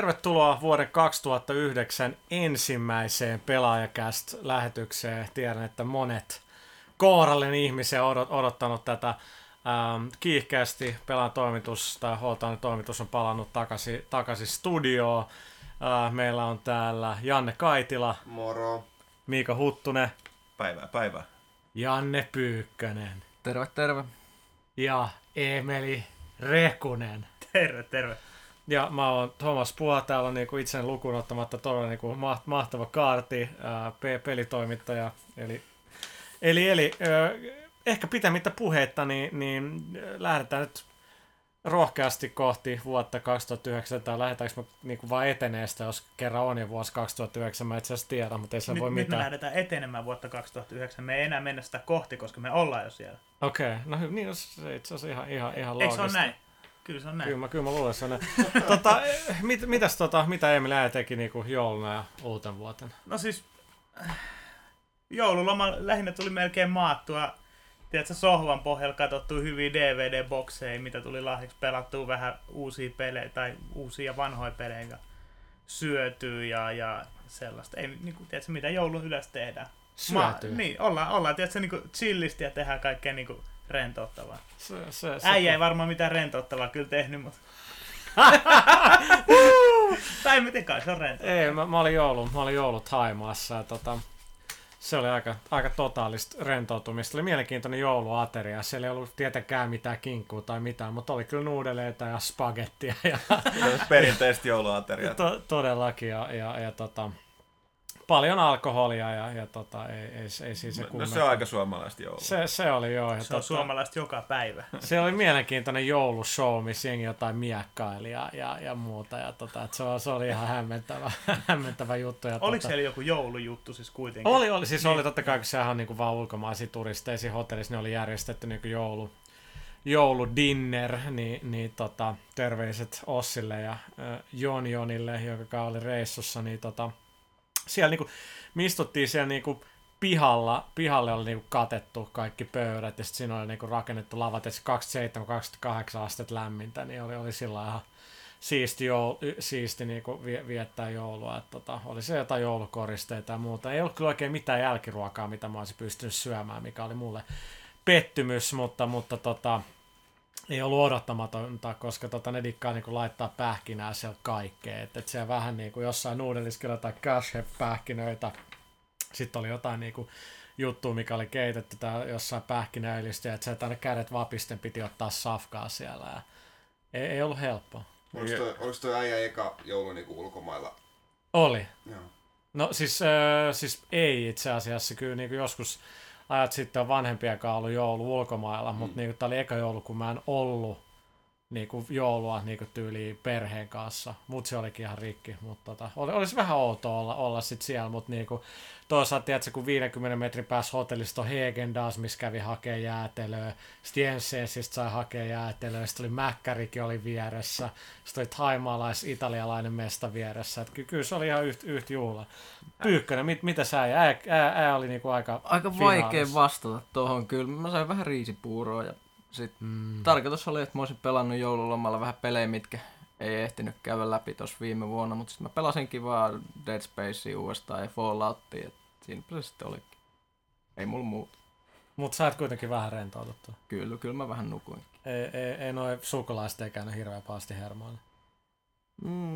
Tervetuloa vuoden 2009 ensimmäiseen Pelaajakäst-lähetykseen. Tiedän, että monet kohdallinen ihmisiä on odottanut tätä kiihkeästi. Pelaan toimitus tai Holtaan toimitus on palannut takaisin studioon. Meillä on täällä Janne Kaitila. Moro. Miika Huttunen. Päivää, päivää. Janne Pyykkönen. Terve, terve. Ja Emil Rekunen. Terve, terve. Ja mä oon Thomas Pua, täällä on niinku itsen lukuun ottamatta todella niinku mahtava kaarti, pelitoimittaja. Eli ehkä pitämättä puheitta, niin lähdetään nyt rohkeasti kohti vuotta 2009, tai lähdetäänkö mä niinku vaan etenee sitä, jos kerran on jo vuosi 2009, mä itse asiassa tiedän, mutta ei se voi mitään. Nyt me lähdetään etenemään vuotta 2009, me ei enää mennä sitä kohti, koska me ollaan jo siellä. Okei, no niin, se itse asiassa ihan loogista. Eikö se ole näin? Kyllä se on näin. Kyllä mä luulen, se on näin. Mitä Emil teki niinku jouluna ja uuten vuoten? No siis, joululoma lähinnä tuli melkein maattua. Tiedätkö, sohvan pohjalla katsottu hyviä DVD-bokseja, mitä tuli lahjaksi pelattua vähän uusia pelejä tai uusia vanhoja pelejä syötyä ja sellaista. Ei, niinku, tiedätkö, mitä joulun yleensä tehdään? Syötyä? Niin, ollaan tiedätkö, niinku chillisti ja tehdään kaikkea niinku rentouttavaa. Äijä ei varmaan mitään rentouttavaa kyllä tehnyt, mutta... tai mitenkään se on rentouttavaa. Ei, mä olin joulun Thaimaassa ja se oli aika totaalista rentoutumista. Oli mielenkiintoinen jouluateria. Siellä ei ollut tietenkään mitään kinkkua tai mitään, mutta oli kyllä nuudeleita ja spagettia. Ja perinteistä jouluateriaa. Todellakin. Ja paljon alkoholia ja ei siis se kummeta. No se on aika suomalaista joulua. Se oli joo. Se on suomalaista joka päivä. Se oli mielenkiintoinen joulushow, missä jengi jotain miekkaili ja muuta. Se oli ihan hämmentävä juttu. Oliko siellä joku joulujuttu siis kuitenkin? Oli. Siis niin. Oli totta kai, kun sehän on niin kuin vaan ulkomaisia turisteisiin hotellissa, ne oli järjestetty niin kuin jouludinner, niin terveiset Ossille ja Jonille, joka oli reissussa, niin siellä niinku, me istuttiin siellä niinku pihalle oli niinku katettu kaikki pöydät ja sitten siinä oli niinku rakennettu lavat, että 27-28 astetta lämmintä, niin oli sillä ihan siisti niinku viettää joulua. Et oli se jotain joulukoristeita ja muuta. Ei ollut kyllä oikein mitään jälkiruokaa, mitä mä olisin pystynyt syömään, mikä oli mulle pettymys, mutta ei ollut odottamatonta, koska ne dikkaa niinku laittaa pähkinää siellä kaikkeen. Et siellä vähän niinku jossain nuudeliskelä tai cashew-pähkinöitä. Sitten oli jotain niinku juttua, mikä oli keitetty jossain pähkinöilistä. Että sieltä ne kädet vapisten piti ottaa safkaa siellä. Ja ei ollut helppoa. Oliko tuo äijä eka joulu niinku ulkomailla? Oli. Joo. No siis ei itse asiassa. Kyllä niinku joskus... ajat sitten on vanhempiakaan ollut joulu ulkomailla, mutta niinku, tämä oli eka joulu, kun mä en ollut niinku, joulua niinku, tyyliin perheen kanssa. Mut se olikin ihan rikki, mutta olisi vähän outoa olla sit siellä, mutta niinku, toisaalta tiedätkö, kun 50 metrin päässä hotellista on Häagen-Dazs, missä kävi hakea jäätelöä, sitten Jensensistä sai hakea jäätelöä, sitten oli Mäkkärikin oli vieressä, sitten oli thaimaalais-italialainen mesta vieressä, että kyllä se oli ihan yhtä juhlaa. Pyykkönen, mitä sä ja ää oli niinku aika vaikea vastata tuohon kyllä. Mä sain vähän riisipuuroa ja sit tarkoitus oli, että mä olisin pelannut joululomalla vähän pelejä, mitkä ei ehtinyt käydä läpi tuossa viime vuonna, mutta sit mä pelasinkin vaan Dead Spacea uudestaan ja Falloutia, et siinäpä se sitten olikin. Ei mulla muuta. Mut sä et kuitenkin vähän rentouduttua. Kyllä mä vähän nukuinkin. Ei noi sukulaiset ei käynyt hirveän paasti hermoille.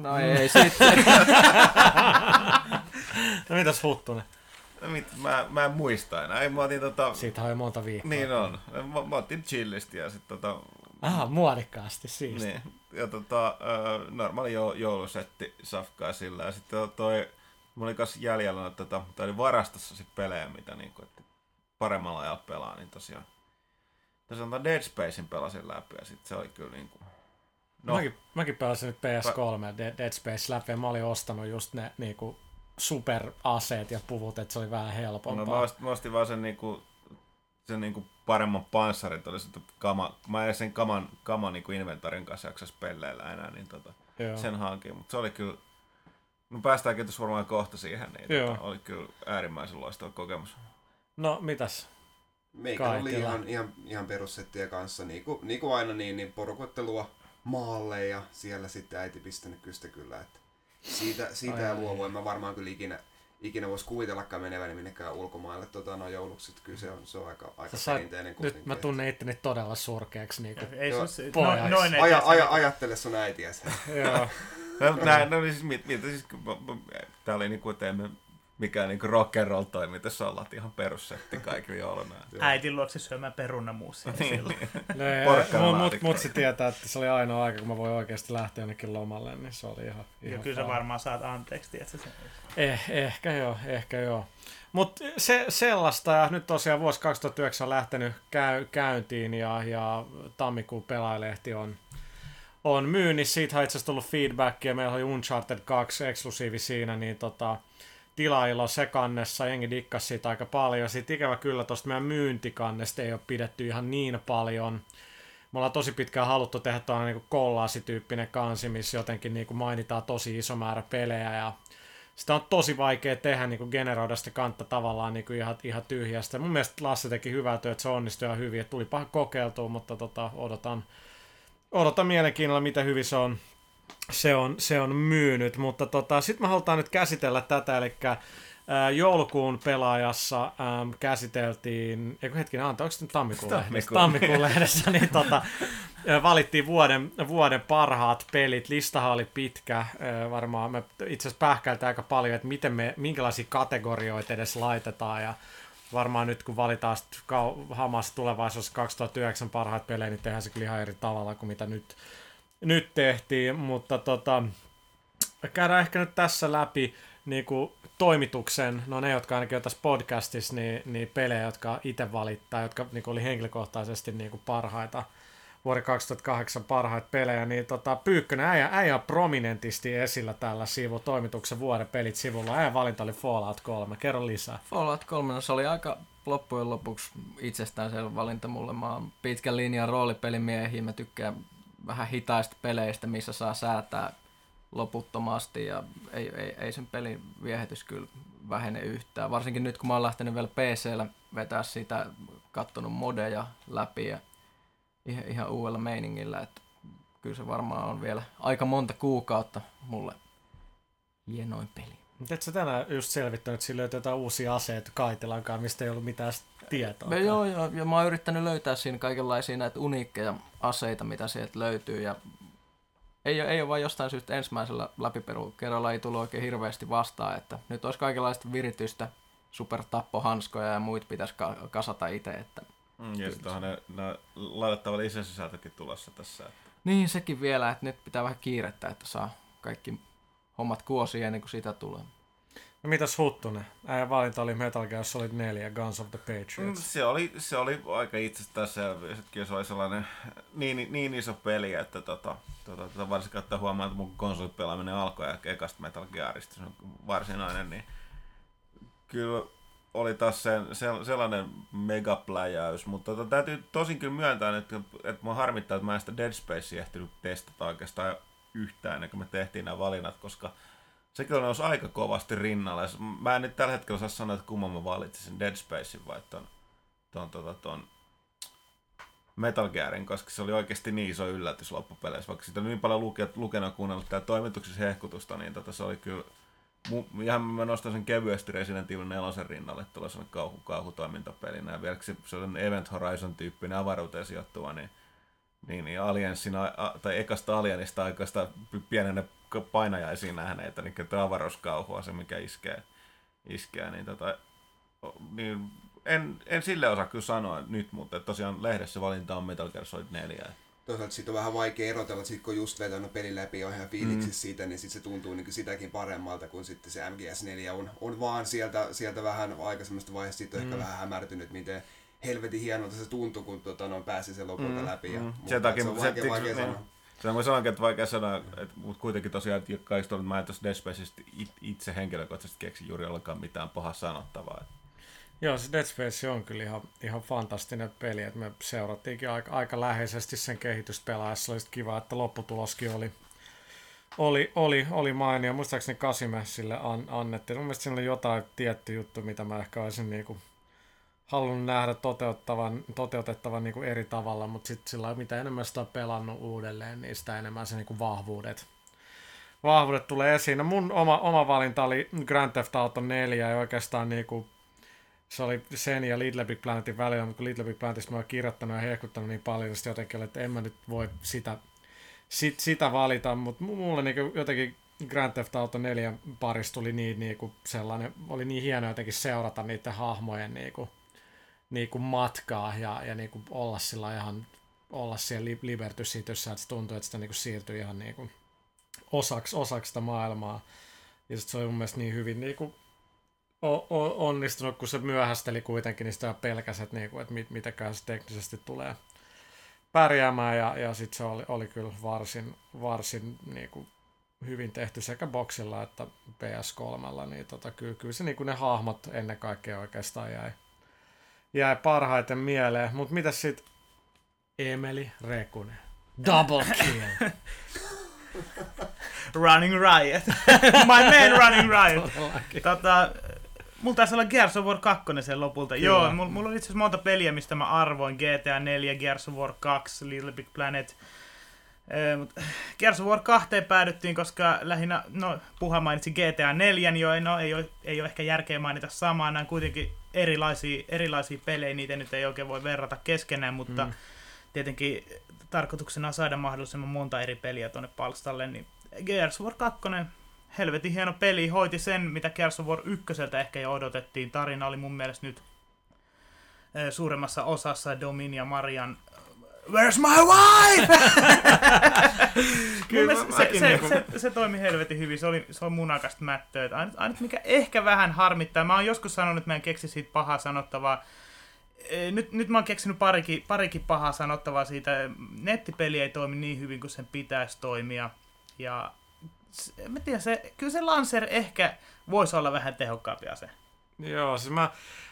No ei sitten. No mitäs Huttunen? No mä en muista enää. Mä otin Siitähän on monta viikkoa. Niin on. Mä otin chillisti ja sit muodikkaasti siisti. Niin. Ja normaali joulusetti safkaa sillä ja sitten toi... Mulla oli kanssa jäljellä, että tää oli varastossa sit pelejä, mitä niinku, että paremmalla ajalla pelaa, niin tosiaan... Tosiaan Dead Spacein pelasin läpi ja sit se oli kyllä niinku... No. Mäkin pelasin nyt PS3 Dead Space läpi ja mä olin ostanut just ne niinku superaseet ja puvut, että se oli vähän helpompaa. No mä ostin vaan sen niinku paremman panssarin, oli se kama. Mä en sen kaman niinku inventaarin kanssa jaksais pelleillä enää, niin sen hankin, mutta se oli kyllä... No päästäänkin tuossa varmaan kohta siihen, niin oli kyllä äärimmäisen loistava kokemus. No mitäs? Meikä oli ihan perussettiä kanssa, niin kuin aina niin porukoittelua maalle ja siellä sitten äiti pistänyt kystä kyllä, että Siitä ja luovuen mä varmaan kyllä ikinä voisi kuvitellakaan meneväni minnekään ulkomaille jouluksi. Kyllä se on aika perinteinen kuitenkin. Nyt mä tunnen itteni todella surkeaksi pohjaksi. Ajattele sun äitiäsi. Joo. Tää oli niinku, että emme mikään niinku rock'n'roll toimi, tässä ollaan ihan perussetti kaikki jouluna. Äitin luokse syömään perunamuusia silloin. Mut se tietää, että se oli ainoa aika, kun mä voin oikeasti lähteä jonnekin lomalle, niin se oli ihan... Ja kyllä sä varmaan saat anteeksi, tietsä sen. Ehkä joo. Mut sellaista, ja nyt tosiaan vuosi 2009 on lähtenyt käyntiin, ja tammikuun Pelaajalehti on myynnissä. Siitä on itse asiassa tullut feedbackia, meillä oli Uncharted 2 eksklusiivi siinä, niin tilaajilla sekannessa, jengi dikkasi siitä aika paljon. Siitä ikävä kyllä tuosta meidän myyntikannesta ei ole pidetty ihan niin paljon. Me ollaan tosi pitkään haluttu tehdä tuollainen niin kollaasityyppinen kansi, missä jotenkin niin kuin mainitaan tosi iso määrä pelejä. Ja sitä on tosi vaikea tehdä, niin kuin generoida sitä kantta tavallaan niin kuin ihan tyhjästä. Mun mielestä Lasse teki hyvää työtä, se onnistui ihan hyvin. Tuli paha kokeiltua, mutta odotan mielenkiinnolla, miten hyvin se on. Se on myynyt, mutta sit me halutaan nyt käsitellä tätä, eli joulukuun Pelaajassa käsiteltiin, onko se nyt tammikuun lehdessä, niin valittiin vuoden parhaat pelit, listahan oli pitkä, varmaan me itse asiassa pähkäiltään aika paljon, että minkälaisia kategorioita edes laitetaan, ja varmaan nyt kun valitaan hamassa tulevaisuudessa 2009 parhaat pelejä, niin tehdään se kyllä ihan eri tavalla kuin mitä nyt tehtiin, mutta käydään ehkä nyt tässä läpi niin kuin toimituksen, no ne, jotka ainakin on tässä podcastissa, niin pelejä, jotka itse valittaa, jotka niin kuin oli henkilökohtaisesti niin kuin parhaita, vuoden 2008 parhaita pelejä, niin Pyykkönen äijä prominentisti esillä tällä toimituksen vuoden pelit sivulla, äijä valinta oli Fallout 3, kerro lisää. Fallout 3, no se oli aika loppujen lopuksi itsestäänselvä valinta mulle, mä oon pitkän linjan roolipelimiehiä, mä tykkään vähän hitaista peleistä, missä saa säätää loputtomasti ja ei sen pelin viehätys kyllä vähene yhtään. Varsinkin nyt kun mä oon lähtenyt vielä PC:llä vetää sitä, kattonut modeja läpi ja ihan uudella meiningillä, että kyllä se varmaan on vielä aika monta kuukautta mulle hienoin peli. Et sä tänään just selvittänyt, että siinä löytyy jotain uusia aseita Kaitilankaan, mistä ei ollut mitään tietoa? Me, joo, ja mä oon yrittänyt löytää siinä kaikenlaisia näitä uniikkeja aseita, mitä sieltä löytyy, ja ei ole vaan jostain syystä ensimmäisellä läpiperukerralla ei tullut oikein hirveästi vastaan, että nyt olisi kaikenlaista viritystä, supertappohanskoja ja muita pitäisi kasata itse, että... ja sitten onhan ne laitettava lisäsisältökin tulossa tässä. Että... Niin, sekin vielä, että nyt pitää vähän kiirettä, että saa kaikki... hommat kuosia ennen kuin sitä tulee. No mitäs Huttunen? Valinta oli Metal Gear Solid 4 ja Guns of the Patriots. Se oli aika itsestäänselvyys, että kyllä se oli sellainen niin iso peli, että varsinkin ottaa huomaan, että mun konsolipelaaminen alkoi ja ekasta Metal Gearista, se on varsinainen, niin kyllä oli taas sellainen megapläjäys, mutta täytyy tosin kyllä myöntää, että mua harmittaa, että mä en sitä Dead Spacea ehtinyt testata oikeastaan yhtään ennen kuin me tehtiin nämä valinnat, koska se kyllä nousi aika kovasti rinnalle. Mä en nyt tällä hetkellä saa sanoa, että kumman mä valitsisin, Dead Spacein vai ton Metal Gearin, koska se oli oikeasti niin iso yllätys loppupeleissä. Vaikka siitä on niin paljon lukenut kuunnellut tää toimituksessa hehkutusta, niin se oli kyllä... Ihan mä nostan sen kevyesti Resident Evil 4 rinnalle tuollaisena kauhutoimintapelinä. Ja vielä se on Event Horizon-tyyppinen avaruuteen sijoittuva, niin tai ekasta Alienista aikaista pienenä painajaisiin nähneitä, niin tämä avaruuskauhu on se, mikä iskee niin, niin en sille osaa kyllä sanoa nyt, mutta tosiaan lehdessä valinta on Metal Gear Solid 4. Toisaalta siitä on vähän vaikea erotella, että sit kun just vetänyt pelin läpi ja on ihan fiiliksissä siitä, niin sit se tuntuu niin sitäkin paremmalta, kun sitten se MGS4 on vaan sieltä vähän aikaisemmasta vaiheesta sitten ehkä vähän hämärtynyt, miten helvetin hienolta se tuntui, kun pääsi sen lopulta läpi. Ja sen takia, se on vaikea sanoa. Se on sanoa, että vaikea sanoa, mutta kuitenkin tosiaan, että kaikista mä en tuossa Dead Spacesta itse henkilökohtaisesti keksi juuri ollenkaan mitään pahaa sanottavaa. Joo, se Dead Space on kyllä ihan fantastinen peli, että me seurattiinkin aika läheisesti sen kehityspelaajassa. Oli kiva, että lopputuloskin oli mainio. Muistaakseni 8 me sille annettiin. Mun mielestä siinä oli jotain tietty juttu, mitä mä ehkä olisin niinku... haluan nähdä toteutettavan niin kuin eri tavalla, mutta sitten sillä mitä enemmän sitä on pelannut uudelleen, niin sitä enemmän se niin kuin vahvuudet vahvuudet tulee esiin. No mun oma valinta oli Grand Theft Auto 4 ja oikeastaan niinku se oli sen ja Little Big Planetin välillä, mutta kun Little Big Planetista mä oon kirjoittanut ja hehkuttanut niin paljon, niin jotenkin oli, että en mä nyt voi sitä valita, mutta mulle niinku jotenkin Grand Theft Auto 4 parissa tuli niinku sellainen, oli niin hienoa jotenkin seurata niiden hahmojen niinku matkaa ja niinku olla sillä ihan olla siellä liberty siitä, jos sä tuntuu, että sitä niinku siirtyy ihan niinku osaksi sitä maailmaa. Ja se oli mun mielestä niin hyvin niinku onnistunut, kun se myöhästeli kuitenkin, niin sitä pelkäsi, että niinku, et mitäkään se teknisesti tulee pärjäämään. Ja sitten se oli kyllä varsin niinku hyvin tehty sekä boksilla että PS3:lla. Niin kyllä se niinku ne hahmot ennen kaikkea oikeastaan jäi parhaiten mieleen. Mutta mitäs sitten Emil Rekunen? Double kill! Running Riot. My man Running Riot. Mulla taisi olla Gears of War 2 sen lopulta. Kyllä. Joo, mulla on itse asiassa monta peliä, mistä mä arvoin. GTA 4, Gears of War 2, Little Big Planet. Gears of War 2 päädyttiin, koska lähinnä, Puha mainitsi GTA 4, niin ei ole ehkä järkeä mainita samaa. Nämä on kuitenkin erilaisia pelejä, niitä nyt ei oikein voi verrata keskenään, mutta tietenkin tarkoituksena on saada mahdollisimman monta eri peliä tuonne palstalle, niin Gears of War 2, helvetin hieno peli, hoiti sen, mitä Gears of War 1:ltä ehkä jo odotettiin. Tarina oli mun mielestä nyt suuremmassa osassa Domin ja Marian Where's my wife? Kyllä, se toimi helvetin hyvin, se on munakasta mättöä. Ainut mikä ehkä vähän harmittaa, mä oon joskus sanonut, että mä en keksi siitä pahaa sanottavaa. Nyt mä oon keksinyt parikin pahaa sanottavaa siitä. Nettipeli ei toimi niin hyvin kuin sen pitäisi toimia. Ja mä tiedän, kyllä se Lancer ehkä voisi olla vähän tehokkaampi ase. Joo, siis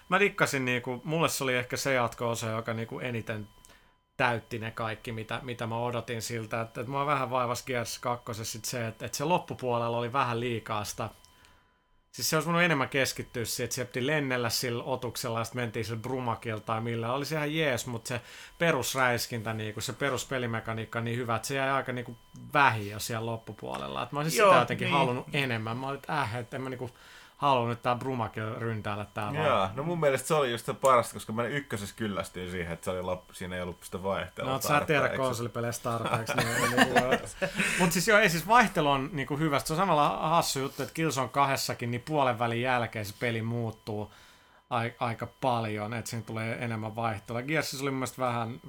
mä dikkasin, niinku, mulle se oli ehkä se jatko-osa, joka niinku eniten täytti ne kaikki, mitä mä odotin siltä. Että mä vähän vaivasi Gears 2 sit se, että se loppupuolella oli vähän liikaa sitä. Siis se olisi voinut enemmän keskittyä siihen, että se piti lennellä sillä otuksella ja sitten mentiin sillä brumakilla tai millä. Oli se ihan jees, mutta se perusräiskintä, niinku, se peruspelimekaniikka on niin hyvä, että se jäi aika niinku vähiä siellä loppupuolella. Et mä olisin sitä jotenkin halunnut enemmän. Mä olin, että että en mä niinku halunnut, että tää brumakilla ryntäillä täällä. Joo, no mun mielestä se oli just se parasta, koska mä ykkösessä kyllästyin siihen, että se oli siinä ei ollut sitä vaihtelua. No sä et tiedä konsolipeleistä tarpeeksi. Mutta siis joo, ei siis vaihtelu on niinku hyvä. Se on samalla hassu juttu, että Killzone 2:ssakin niin puolen välin jälkeen se peli muuttuu aika paljon, että siinä tulee enemmän vaihtelua. Gearsissa oli mun mielestä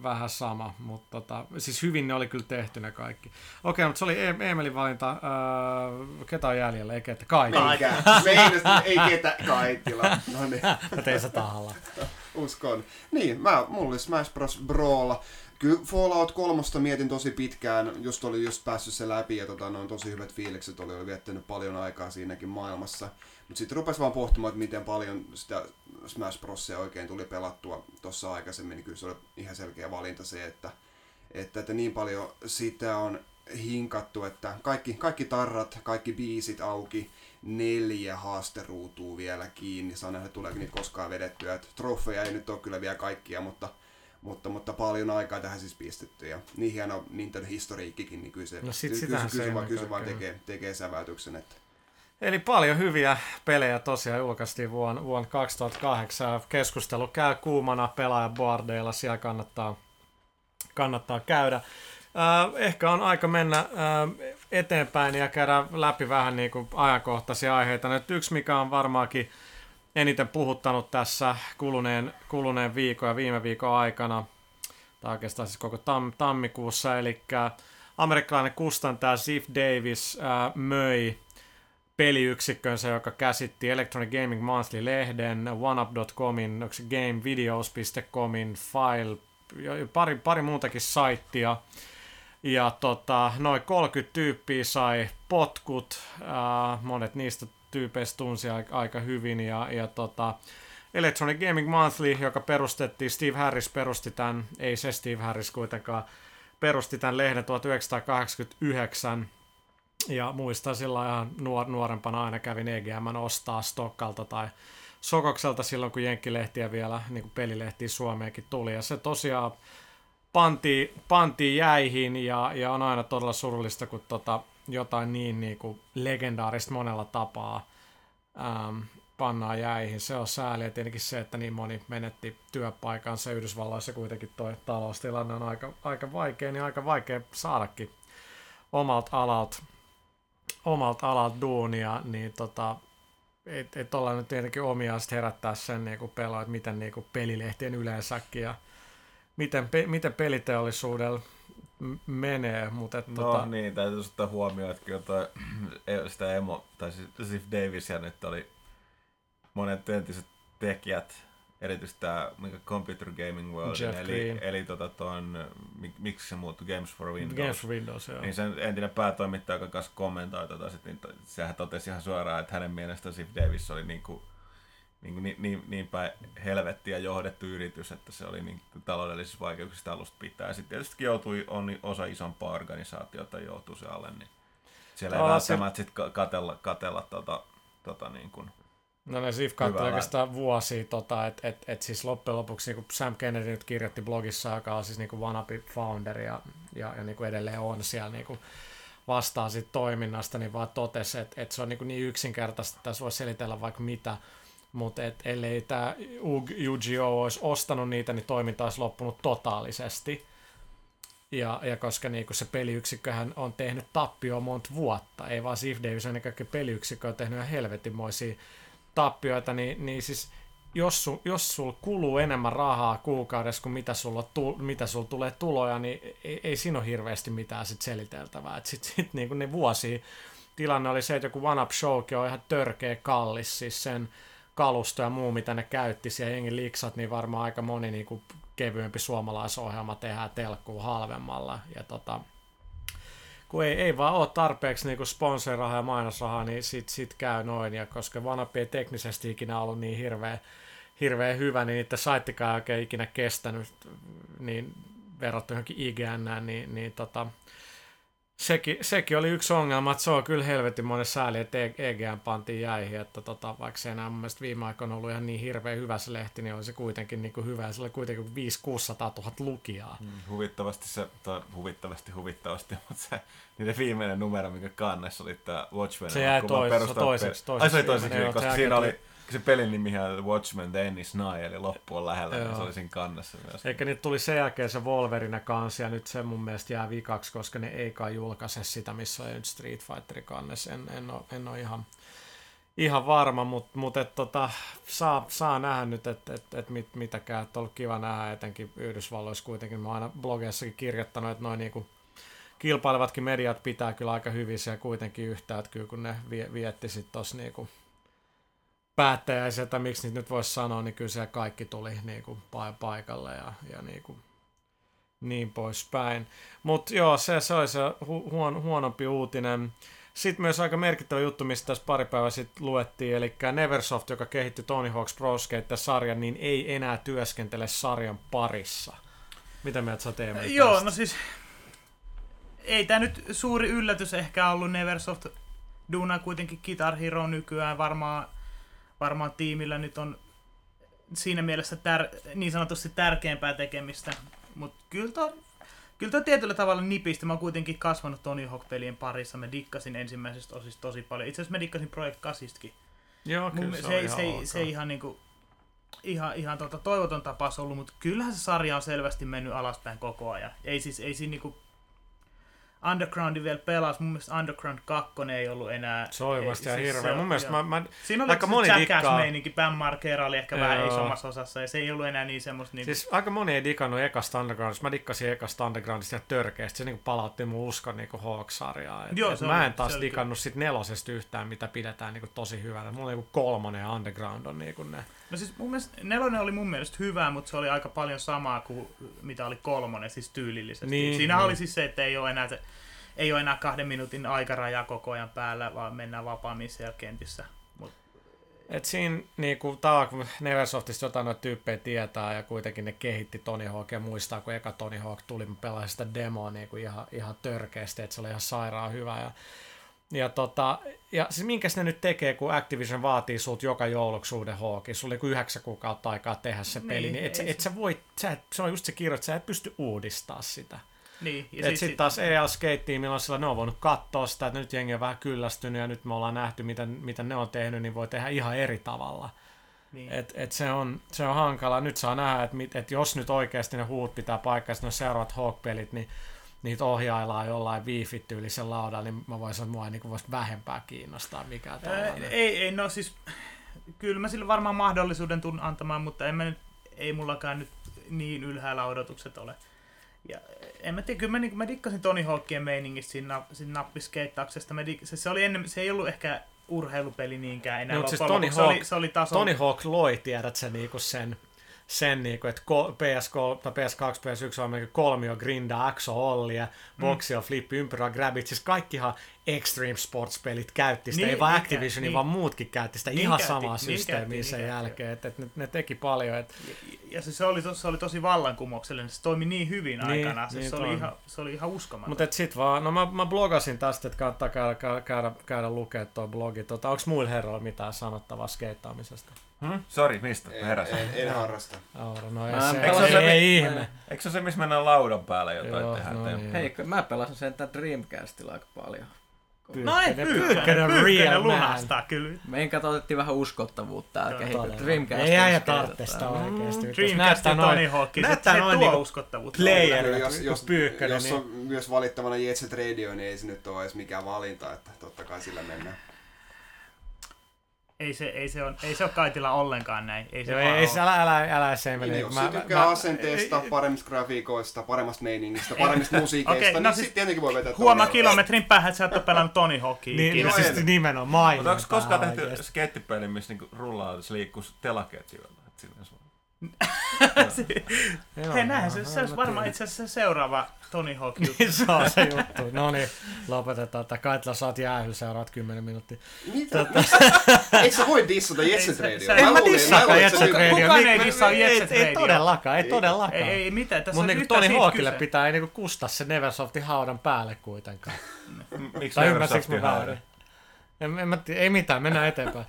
vähän sama, mutta siis hyvin ne oli kyllä tehty ne kaikki. Okei, mutta se oli Emilin valinta. Ketä on jäljellä? Ei ketä? Kaitila. Ei ketä Kaitila. No niin. Mä tein se tahalla. Uskon. Niin, mulla oli Smash Bros. Brawl. Kyllä Fallout 3 mietin tosi pitkään, oli just päässyt se läpi ja noin tosi hyvät fiilikset, oli viettänyt paljon aikaa siinäkin maailmassa. Mutta sitten rupesi vaan pohtimaan, että miten paljon sitä Smash Brosia oikein tuli pelattua tuossa aikaisemmin, niin kyllä se oli ihan selkeä valinta se, että niin paljon sitä on hinkattu, että kaikki tarrat, kaikki biisit auki, 4 haasteruutuu vielä kiinni, saa nähdä tuleeko niitä koskaan vedettyä, että trofeja ei nyt ole kyllä vielä kaikkia, mutta paljon aikaa tähän siis pistetty ja niin hieno Nintendo-historiikkikin, niin kyllä se, no kyllä se vaan tekee säväytyksen, että eli paljon hyviä pelejä tosiaan julkaistiin vuonna 2008. Keskustelu käy kuumana pelaajaboardeilla, siellä kannattaa käydä. Ehkä on aika mennä eteenpäin ja käydä läpi vähän niin kuin ajankohtaisia aiheita. Nyt yksi, mikä on varmaankin eniten puhuttanut tässä kuluneen viikon ja viime viikon aikana, tai oikeastaan siis koko tammikuussa, eli amerikkalainen kustantaja Steve Davis möi peliyksikkönsä, joka käsitti Electronic Gaming Monthly-lehden, oneup.comin, gamevideos.comin, File, pari muutakin saittia. Ja noin 30 tyyppiä sai potkut, monet niistä tyypeistä tunsi aika hyvin. Ja Electronic Gaming Monthly, joka perustettiin, Steve Harris perusti tämän, ei se Steve Harris kuitenkaan, perusti tämän lehden 1989. Ja muistan sillä ihan nuorempana aina kävin EGM:n ostaa Stokkalta tai Sokokselta silloin, kun jenkkilehtiä vielä, niin kuin pelilehtiä Suomeenkin tuli. Ja se tosiaan pantiin jäihin ja on aina todella surullista, kun jotain niin niinku legendaarista monella tapaa pannaan jäihin. Se on sääli, ja tietenkin se, että niin moni menetti työpaikansa. Yhdysvalloissa kuitenkin tuo taloustilanne on aika vaikea, niin aika vaikea saadakin omalta alalta duunia, niin ei tuolla nyt tietenkin omiaan herättää sen niinku pelaa, että miten niinku pelilehtien yleensäkin ja miten peliteollisuudella menee, mutta niin, täytyy ottaa huomioon, että kyllä sitä tai Steve Davis ja nyt oli monet entiset tekijät, erityisesti tämä Computer Gaming World, Jeff eli miksi se muuttui Games for Windows, joo. Niin sen entinen päätoimittaja, joka kanssa kommentoi niin sehän totesi ihan suoraan, että hänen mielestään Steve Davis oli niin päin helvettiä johdettu yritys, että se oli niin taloudellisissa vaikeuksissa alusta pitää. Ja sitten tietysti joutui, on osa isompaa organisaatiota joutui se alle, niin siellä ei välttämättä sitten katella niin kuin. No ne Steve katsoi oikeastaan vuosia, että siis loppujen lopuksi niin Sam Kennedy nyt kirjoitti blogissa, joka on siis niin wannabe founder ja niin edelleen on siellä niin vastaan siitä toiminnasta, niin vaan totesi, että se on niin yksinkertaista, että tässä voi selitellä vaikka mitä, mutta ellei tämä UGO olisi ostanut niitä, niin toiminta olisi loppunut totaalisesti. Ja koska niinku se peliyksikköhän on tehnyt tappioa monta vuotta, ei vaan Steve Davis, vaan ne kaikki peliyksikkö on tehnyt ihan helvetinmoisia tappioita, niin siis jos sulla kuluu enemmän rahaa kuukaudessa kuin mitä sulla tulee tuloja, niin ei siinä ole hirveästi mitään sit seliteltävää. Sitten niinku ne vuosia tilanne oli se, että joku One Up Showkin on ihan törkeä kallis, siis sen kalusto ja muu mitä ne käytti siellä jengin liksat, niin varmaan aika moni niinku kevyempi suomalaisohjelma tehdään telkkuun halvemmalla. Ja kun ei vaan ole tarpeeksi niin sponsorirahaa ja mainosrahaa, niin sit käy noin. Ja koska One-Up ei teknisesti ikinä ollut niin hirveän hyvä, niin niitä saittikaan ei oikein ikinä kestänyt niin verrattuna johonkin IGN, niin sekin oli yksi ongelma, että se on kyllä helvetin monen sääli, että EGN pantiin jäihin, että vaikka se enää mun mielestä viime aikoina ollut ihan niin hirveän hyvä se lehti, niin oli se kuitenkin niin kuin hyvä, ja sillä oli kuitenkin 500,000-600,000 lukijaa. Huvittavasti, mutta se niiden viimeinen numero, mikä kannessa oli tämä Watchmen. Se jäi toiseksi. Ai se oli toiseksi, koska siinä oli se pelin nimihän Watchmen The End Is Nigh, eli loppu on lähellä, niin se oli siinä kannessa myös. Eikä niitä tuli sen jälkeen se Wolverine kansi, ja nyt se mun mielestä jää vikaksi, koska ne ei kai julkaise sitä, missä on nyt Street Fighter kannessa. En ole ihan varma, mutta saa nähdä nyt, että mitäkään. On ollut kiva nähdä, etenkin Yhdysvalloissa kuitenkin. Mä oon aina blogeissakin kirjoittanut, että noin niinku kilpailevatkin mediat pitää kyllä aika hyvin siellä kuitenkin yhtään, että kyllä kun ne vietti sit tossa niinku päättäjäisiä, tai miksi niitä nyt voisi sanoa, niin kyllä siellä kaikki tuli niin kuin paikalle ja niin poispäin. Mutta joo, se oli se huonompi uutinen. Sitten myös aika merkittävä juttu, mistä tässä pari päivää sitten luettiin, eli Neversoft, joka kehitti Tony Hawk's Pro Skater-sarjan, niin ei enää työskentele sarjan parissa. Mitä mieltä sä teemme? Joo, tästä? No siis ei tämä nyt suuri yllätys ehkä ollut. Neversoft duunaa kuitenkin Guitar Hero nykyään varmaan tiimillä nyt on siinä mielessä niin sanotusti tärkeämpää tekemistä, mutta kyllä tuo tietyllä tavalla nipistä. Mä oon kuitenkin kasvanut Tony Hawk-pelien parissa, mä dikkasin ensimmäisestä osista tosi paljon. Itse asiassa mä dikkasin Project 8:stäkin. Joo, kyllä se ihan niinku ihan toivoton tapaus ollut, mutta kyllähän se sarja on selvästi mennyt alaspäin koko ajan. Ei siinä niinku Undergroundin vielä pelasi. Mun mielestä Underground 2 ei ollut enää. Se oli vasta ihan hirveä. Mun mielestä mä siinä oli aika moni Jackass-meininki, Bam Margera oli ehkä vähän isommassa osassa, ja se ei ollut enää niin semmoista. Niin siis aika moni ei dikannut ekasta Undergroundista. Mä dikkasin ekasta Undergroundista ja törkeästi. Se niin palautti mun uskon niin Hawk-sarjaa. Mä en taas dikannut sit nelosesta yhtään, mitä pidetään niin tosi hyvänä. Mulla oli kolmonen ja Underground on niin ne. No siis mun mielestä nelonen oli mun mielestä hyvä, mutta se oli aika paljon samaa kuin mitä oli kolmonen, siis tyylillisesti. Niin, siinä oli siis se, että ei ole enää 2 minuutin aikarajaa koko ajan päällä, vaan mennään vapaammin siellä kentissä. Et siinä niinku, Neversoftista jotain noita tyyppejä tietää, ja kuitenkin ne kehitti Tony Hawk, ja muistaa, kun eka Tony Hawk tuli, mä pelasin sitä demoa niinku, ihan törkeästi, että se oli ihan sairaan hyvä. Ja siis minkäs ne nyt tekee, kun Activision vaatii sut joka jouluksi uuden Hawkin, sulla oli kuin 9 kuukautta aikaa tehdä se peli, niin et sä voi, se on just se kirjo, että sä et pysty uudistamaan sitä. Niin, ja sitten sit taas EA Skate-tiimillä on sillä, ne on voinut katsoa sitä, että nyt jengi on vähän kyllästynyt ja nyt me ollaan nähty, mitä ne on tehnyt, niin voi tehdä ihan eri tavalla. Niin. Et se on hankala. Nyt saa nähdä, että jos nyt oikeasti ne huut pitää paikkaa, ne seuraavat Hawk-pelit, niin niitä ohjaillaan jollain wifi-tyylisen laudalla, niin mä voisin sanoa, että mua ei niin voisi vähempää kiinnostaa mikään tällainen. Ei, no siis, kyllä mä sille varmaan mahdollisuuden tuun antamaan, mutta ei mullakaan nyt niin ylhäällä odotukset ole. Ja en mä tiedä, kyllä mä dikkasin Tony Hawkien meiningistä siinä nappiskeittauksesta. Se ei ollut ehkä urheilupeli niinkään enää loppuun, siis se oli taso. Tony Hawk loi, tiedät sä, niinku sen niinku, että PS2, PS1 on melkein kolmio, grindaa, axo, ollia, boxia, flippi, ympyrää, grabit. Siis kaikkihan Extreme Sports-pelit käytti sitä, niin, ei vaan Activisioni, niin, vaan muutkin käytti sitä ihan samaa systeemiä sen jälkeen. Ne teki paljon. Ja se oli tosi vallankumouksellinen, se toimi niin hyvin aikanaan, niin, se oli ihan uskomaton. Mutta sitten vaan, no mä blogasin tästä, että kannattaa käydä lukemaan tuo blogi. Onko muilla herroilla mitään sanottavaa skeittaamisesta? Sori, mistä? En harrasta. No ei ihme. Eikö se ole se, missä mennään laudan päällä jotain tehdään? No, hei, mä pelasin sentään Dreamcastilla aika paljon. Pyykkönen lunastaa kyllä. Meidän kato otettiin vähän uskottavuutta täällä kehittää. Dreamcastin. Ei aina tarvitse sitä oikeasti. Dreamcastin Tony Hawkki. Näyttää noin niinku uskottavuutta. Player, jos Pyykkönen. Jos on myös valittavana Jet Set Radio, niin ei se nyt ole edes mikään valinta, että totta kai sillä mennään. Ei se ole Kaitila ollenkaan näin. Älä semmoinen. Jos tykkää asenteesta, paremmista grafiikoista, paremmasta meiningistä, paremmista musiikeista, okay, niin sitten tietenkin voi vetää. Huomaa kilometrin päähän, että sä et ole pelannut Tony Hawkia. Siis nimenomaan. Mutta onko koskaan tehty skeittipeli, missä niinku rullaus liikkuu telaketjuilla? Hei, näinhän se olisi varmaan itse asiassa seuraava Tony Hawk juttu. Se on se juttu. No niin, lopetetaan. Kaitila, saat jäähyllä seuraavat 10 minuuttia. Mitä? Eikö sä voi dissata Jetset Radio? En mä dissakaan Jetset Radio. Kukaan ei dissaa Jetset Radio. Ei todellakaan. Ei mitään. Mun Tony Hawkille pitää kustaa se Neversoftin haudan päälle kuitenkaan. Miksi Neversoftin haudan? Ei mitään, mennään eteenpäin.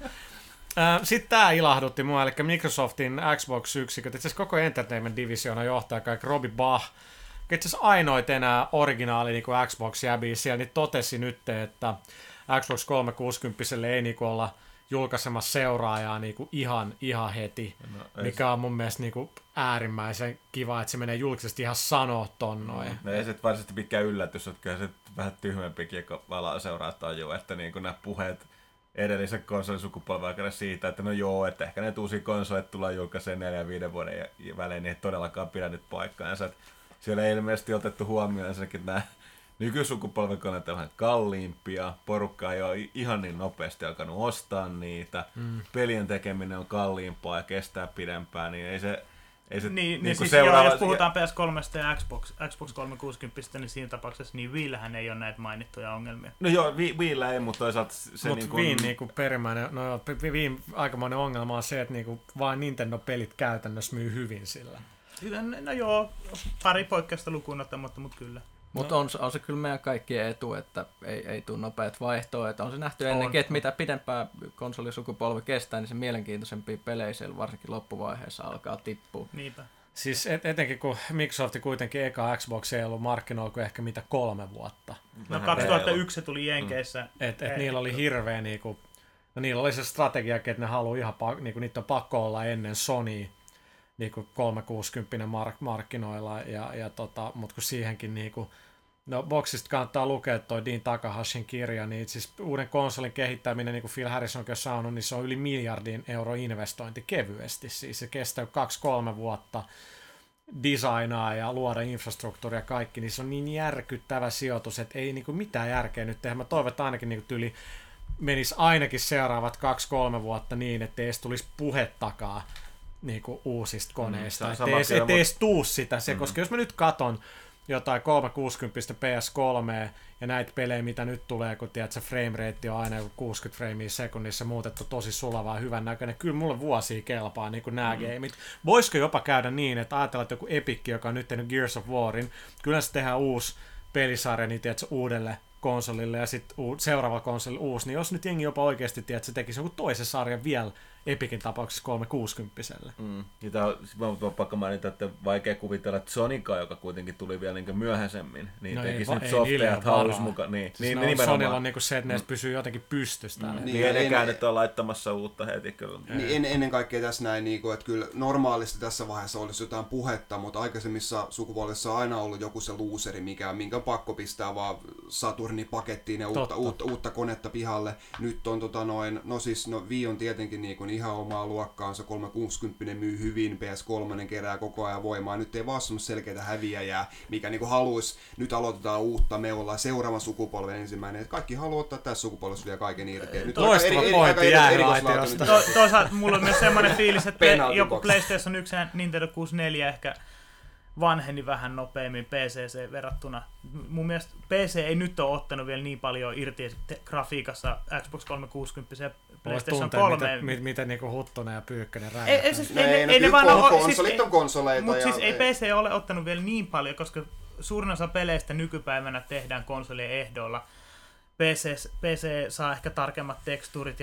Sitten tämä ilahdutti mua, eli Microsoftin Xbox-yksiköt, itse asiassa koko Entertainment Divisioonan johtaja, kaikki Robbie Bach, itse asiassa ainoit enää originaali niin kuin Xbox-jäbiä siellä, niin totesi nyt, että Xbox 360 ei niin kuin olla julkaisemassa seuraajaa niin kuin ihan heti, mikä on mun mielestä niin kuin äärimmäisen kiva, että se menee julkisesti ihan sanoa ton noin. No ei se varsinaisesti mikään yllätys, että kyllä se vähän tyhmempikin, kun valaa seuraa tajua, että niin kuin nämä puheet edellisen konsolisukupolven aikana siitä, että no joo, että ehkä näitä uusia konsoleita tullaan julkaiseen 4-5 vuoden välein, niin ei todellakaan pidä nyt paikkaansa. Siellä ei ilmeisesti otettu huomioon ensinnäkin, että nämä nykysukupolven koneet ovat kalliimpia, porukka ei ole ihan niin nopeasti alkanut ostaa niitä, pelien tekeminen on kalliimpaa ja kestää pidempään, niin ei se... Niin siis seuraava... jos puhutaan PS3 ja Xbox 360, niin siinä tapauksessa niin Wiillähän ei ole näitä mainittuja ongelmia. No joo, Wiillä ei, mutta toisaalta se... Mutta Wiin niinku perimmäinen, no Wiin aikamoinen ongelma on se, että niinku vaan Nintendo-pelit käytännössä myy hyvin sillä. No joo, pari poikkeusta lukuun ottamatta, mutta kyllä. Mutta on se kyllä meidän kaikkien etu, että ei tule nopeat vaihtoa. Että on se nähty ennenkin, että mitä pidempää konsolisukupolvi kestää, niin se mielenkiintoisempia pelejä varsinkin loppuvaiheessa alkaa tippua. Niinpä. Siis etenkin kun Microsoft kuitenkin eka Xbox ei ollut markkinoilla kuin ehkä mitä 3 vuotta. No 2001 se tuli Jenkeissä. Et niillä oli hirveä, niinku, no niillä oli se strategiakin, että ne haluaa ihan, niinku, niitä on pakko olla ennen Sonya. Niinku 360 markkinoilla, mutta kun siihenkin niinku, no boksista kannattaa lukea toi Dean Takahashin kirja, niin siis uuden konsolin kehittäminen, niin kuin Phil Harris onkin sanonut, niin se on yli $1 billion investointi kevyesti, siis se kestää 2-3 vuotta designaa ja luoda infrastruktuuria kaikki, niin se on niin järkyttävä sijoitus, että ei niinku mitään järkeä nyt tehdä. Mä toivon, että ainakin niinku tyli menisi ainakin seuraavat 2-3 vuotta niin, että ei edes tulisi puhettakaan niinku uusista koneista, ettei edes tuu sitä, koska jos mä nyt katon jotain 360 PS3 ja näitä pelejä, mitä nyt tulee, kun tiedät, se framerate on aina 60 framea sekunnissa muutettu tosi sulavaa, hyvän näköinen, kyllä mulle vuosia kelpaa niin kuin nämä gameit. Voisiko jopa käydä niin, että ajatellaan, että joku Epic, joka on nyt tehnyt Gears of Warin, kyllä se tehdään uusi pelisarja, niin tiedät, uudelle konsolille ja sitten seuraava konsoli uusi, niin jos nyt jengi jopa oikeasti tiedät, että se tekisi joku toisen sarjan vielä Epicin tapauksessa 360-selle. Mm. Mä pakko mainita, että vaikea kuvitella, että Sonica, joka kuitenkin tuli vielä niin myöhäisemmin, niin no tekisi nyt softeat halus mukaan. Niin, siis niin, Sonicilla on niin se, että ne pysyy jotenkin pystystä. Niin edekään nyt on laittamassa uutta heti kyllä. Niin, ennen kaikkea tässä näin, että kyllä normaalisti tässä vaiheessa olisi jotain puhetta, mutta aikaisemmissa sukupolvissa on aina ollut joku se luuseri, minkä pakko pistää vaan Saturnin pakettiin ja uutta konetta pihalle. Nyt on Wii on tietenkin ihan omaa luokkaansa, 360 myy hyvin, PS3 kerää koko ajan voimaa, nyt ei vaan semmoista selkeitä häviäjää, mikä niinku haluaisi, nyt aloitetaan uutta, me ollaan seuraavan sukupolven ensimmäinen, kaikki haluaa ottaa tässä sukupolvessa vielä kaiken irti. Toistava pointti jääräaitiosta. Toisaalta mulla on myös semmoinen fiilis, että joku PlayStation 1 ja Nintendo 64 ehkä vanheni vähän nopeammin PC:hen verrattuna. Mun mielestä PC ei nyt ole ottanut vielä niin paljon irti grafiikassa Xbox 360 ja PlayStation 3. Miten niinku Huttunen ja Pyykkönen räjähtää. Konsolit on konsoleita. Mutta siis ei PC ole ottanut vielä niin paljon, koska suurin osa peleistä nykypäivänä tehdään konsolien ehdoilla. PC saa ehkä tarkemmat tekstuurit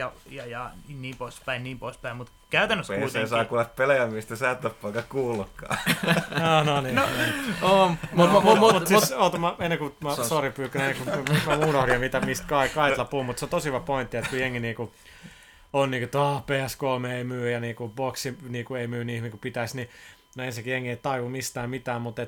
ja niin poispäin, mutta käytännössä PC kuitenkin. PC saa kuulla pelejä, mistä sä et ole poika kuullutkaan. Mä unohdin, mistä Kaitila puhuu, mutta se on tosi hyvä pointti, että kun jengi niinku on niinku, että PS3 ei myy ja niinku boksi niinku ei myy niin kuin pitäisi, niin no ensinnäkin jengi ei taju mistään mitään, mutta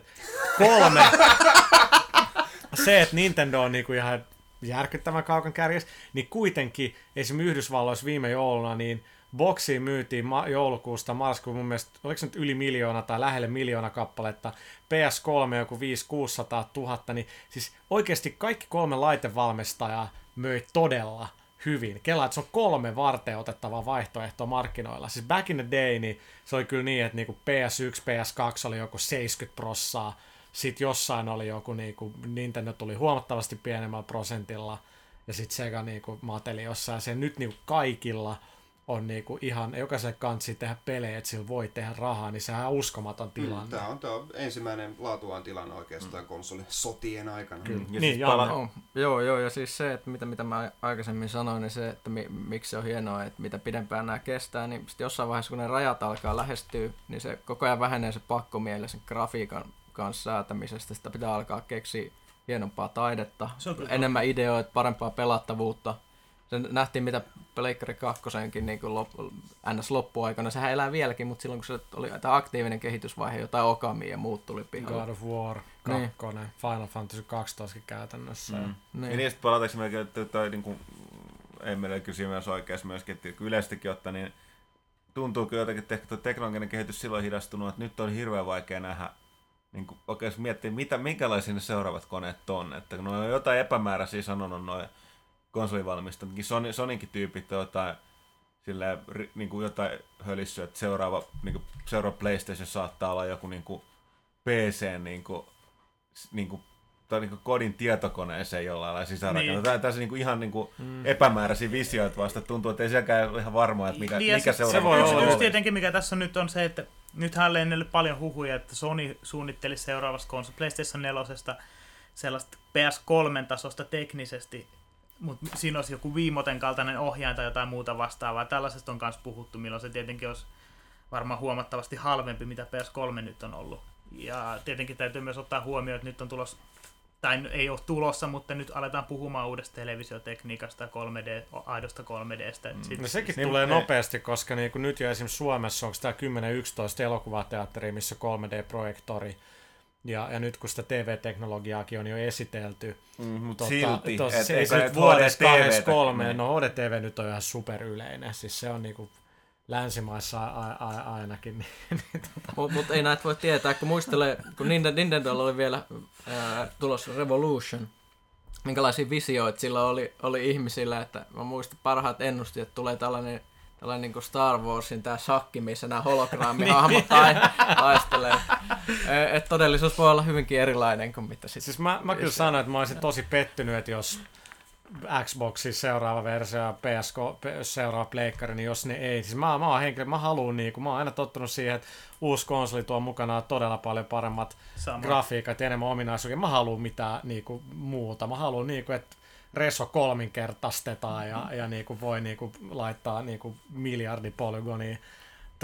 se, että Nintendo on niinku ihan järkyttävän kaukan kärjessä, niin kuitenkin esimerkiksi Yhdysvalloissa viime jouluna niin boksiin myytiin joulukuusta marraskuun mun mielestä, oliko se nyt yli miljoona tai lähelle miljoona kappaletta, PS3 joku 500-600 000, niin siis oikeasti kaikki kolme laitevalmistajaa möi todella hyvin. Kelaa, että se on kolme varten otettavaa vaihtoehtoa markkinoilla. Siis back in the day niin se oli kyllä niin, että niinku PS1, PS2 oli joku 70%, sitten jossain oli joku, niinku, Nintendo tuli huomattavasti pienemmällä prosentilla, ja sitten Sega niinku, mateli jossain. Se nyt niinku, kaikilla on niinku, ihan, jokaiselle kansi tehdä pelejä, että sillä voi tehdä rahaa, niin sehän on uskomaton tilanne. Tämä on ensimmäinen laatuaan tilanne oikeastaan konsoli sotien aikana. Ja siis se, että mitä mä aikaisemmin sanoin, niin se, että miksi se on hienoa, että mitä pidempään nämä kestää, niin sitten jossain vaiheessa, kun ne rajat alkaa lähestyä, niin se koko ajan vähenee se pakkomielisen grafiikan kanssa säätämisestä. Sitä pitää alkaa keksiä hienompaa taidetta, enemmän ideoita, parempaa pelattavuutta. Se nähtiin, mitä Pleikkari 2:senkin niin loppuaikana. Sehän elää vieläkin, mutta silloin kun se oli tämä aktiivinen kehitysvaihe, jotain Okami ja muut tuli pihalle. God of War 2, niin. Final Fantasy 12 käytännössä. Niin. Ja niistä palataanko melkein, että niin ei meillä kysymys oikeassa myöskin, että yleistäkin ottaa, niin tuntuu kyllä jotenkin, että tuo teknologinen kehitys silloin hidastunut, että nyt on hirveän vaikea nähdä niin oikeasti miettii, minkälaisia ne seuraavat koneet on. Että kun on jotain epämääräisiä sanonut noin konsolivalmistajat. Soninkin tyypit on jotain, niin jotain hölissyä, että seuraava PlayStation saattaa olla joku niin kuin PC niin kuin kodin tietokoneeseen jollain lailla sisäänrakennetaan. Niin. Tässä niin ihan niin epämääräisiä visioita vasta. Tuntuu, että ei sielläkään ole ihan varmaa, että mikä seuraava se voi olla. Yksi tietenkin, mikä tässä nyt on se, että nythän on lennellyt paljon huhuja, että Sony suunnitteli seuraavasta konsolista PlayStation 4:sta sellaista PS3-tasosta teknisesti, mutta siinä olisi joku Wiimoten kaltainen ohjain tai jotain muuta vastaavaa. Tällaisesta on myös puhuttu, milloin se tietenkin olisi varmaan huomattavasti halvempi, mitä PS3 nyt on ollut. Ja tietenkin täytyy myös ottaa huomioon, että nyt on tulossa, tai ei ole tulossa, mutta nyt aletaan puhumaan uudesta televisiotekniikasta, 3D-aidosta 3Dstä. No sekin tulee nopeasti, koska niin nyt jo esimerkiksi Suomessa on sitä 10-11 elokuvateatteria, missä 3D-projektori. Ja nyt kun sitä TV-teknologiaakin on jo esitelty. Mutta silti. Se nyt vuodesta 2023, no HDTV nyt on ihan superyleinen. Siis se on niinku länsimaissa ainakin. Mutta ei näitä voi tietää, kun muistelee, kun Nintendolla oli vielä tulossa Revolution, minkälaisia visioita sillä oli ihmisillä, että mä muistan parhaat ennustajat, tulee tällainen niin kuin Star Warsin tämä shakki, missä nämä holograamihahmot taistelee. Että todellisuus voi olla hyvinkin erilainen kuin mitä sitten. Siis mä kyllä sanoin, että mä olisin tosi pettynyt, että jos Xboxin seuraava versio ja seuraava pleikkari, niin jos ne ei. Siis mä oon henkilö, mä haluun niinku, mä oon aina tottunut siihen, että uusi konsoli tuo mukanaan todella paljon paremmat grafiikat ja enemmän ominaisuuksia. Mä haluun mitään niinku muuta. Mä haluun niinku, että reso kolminkertaistetaan ja niinku voi niinku laittaa niinku miljardipolygonia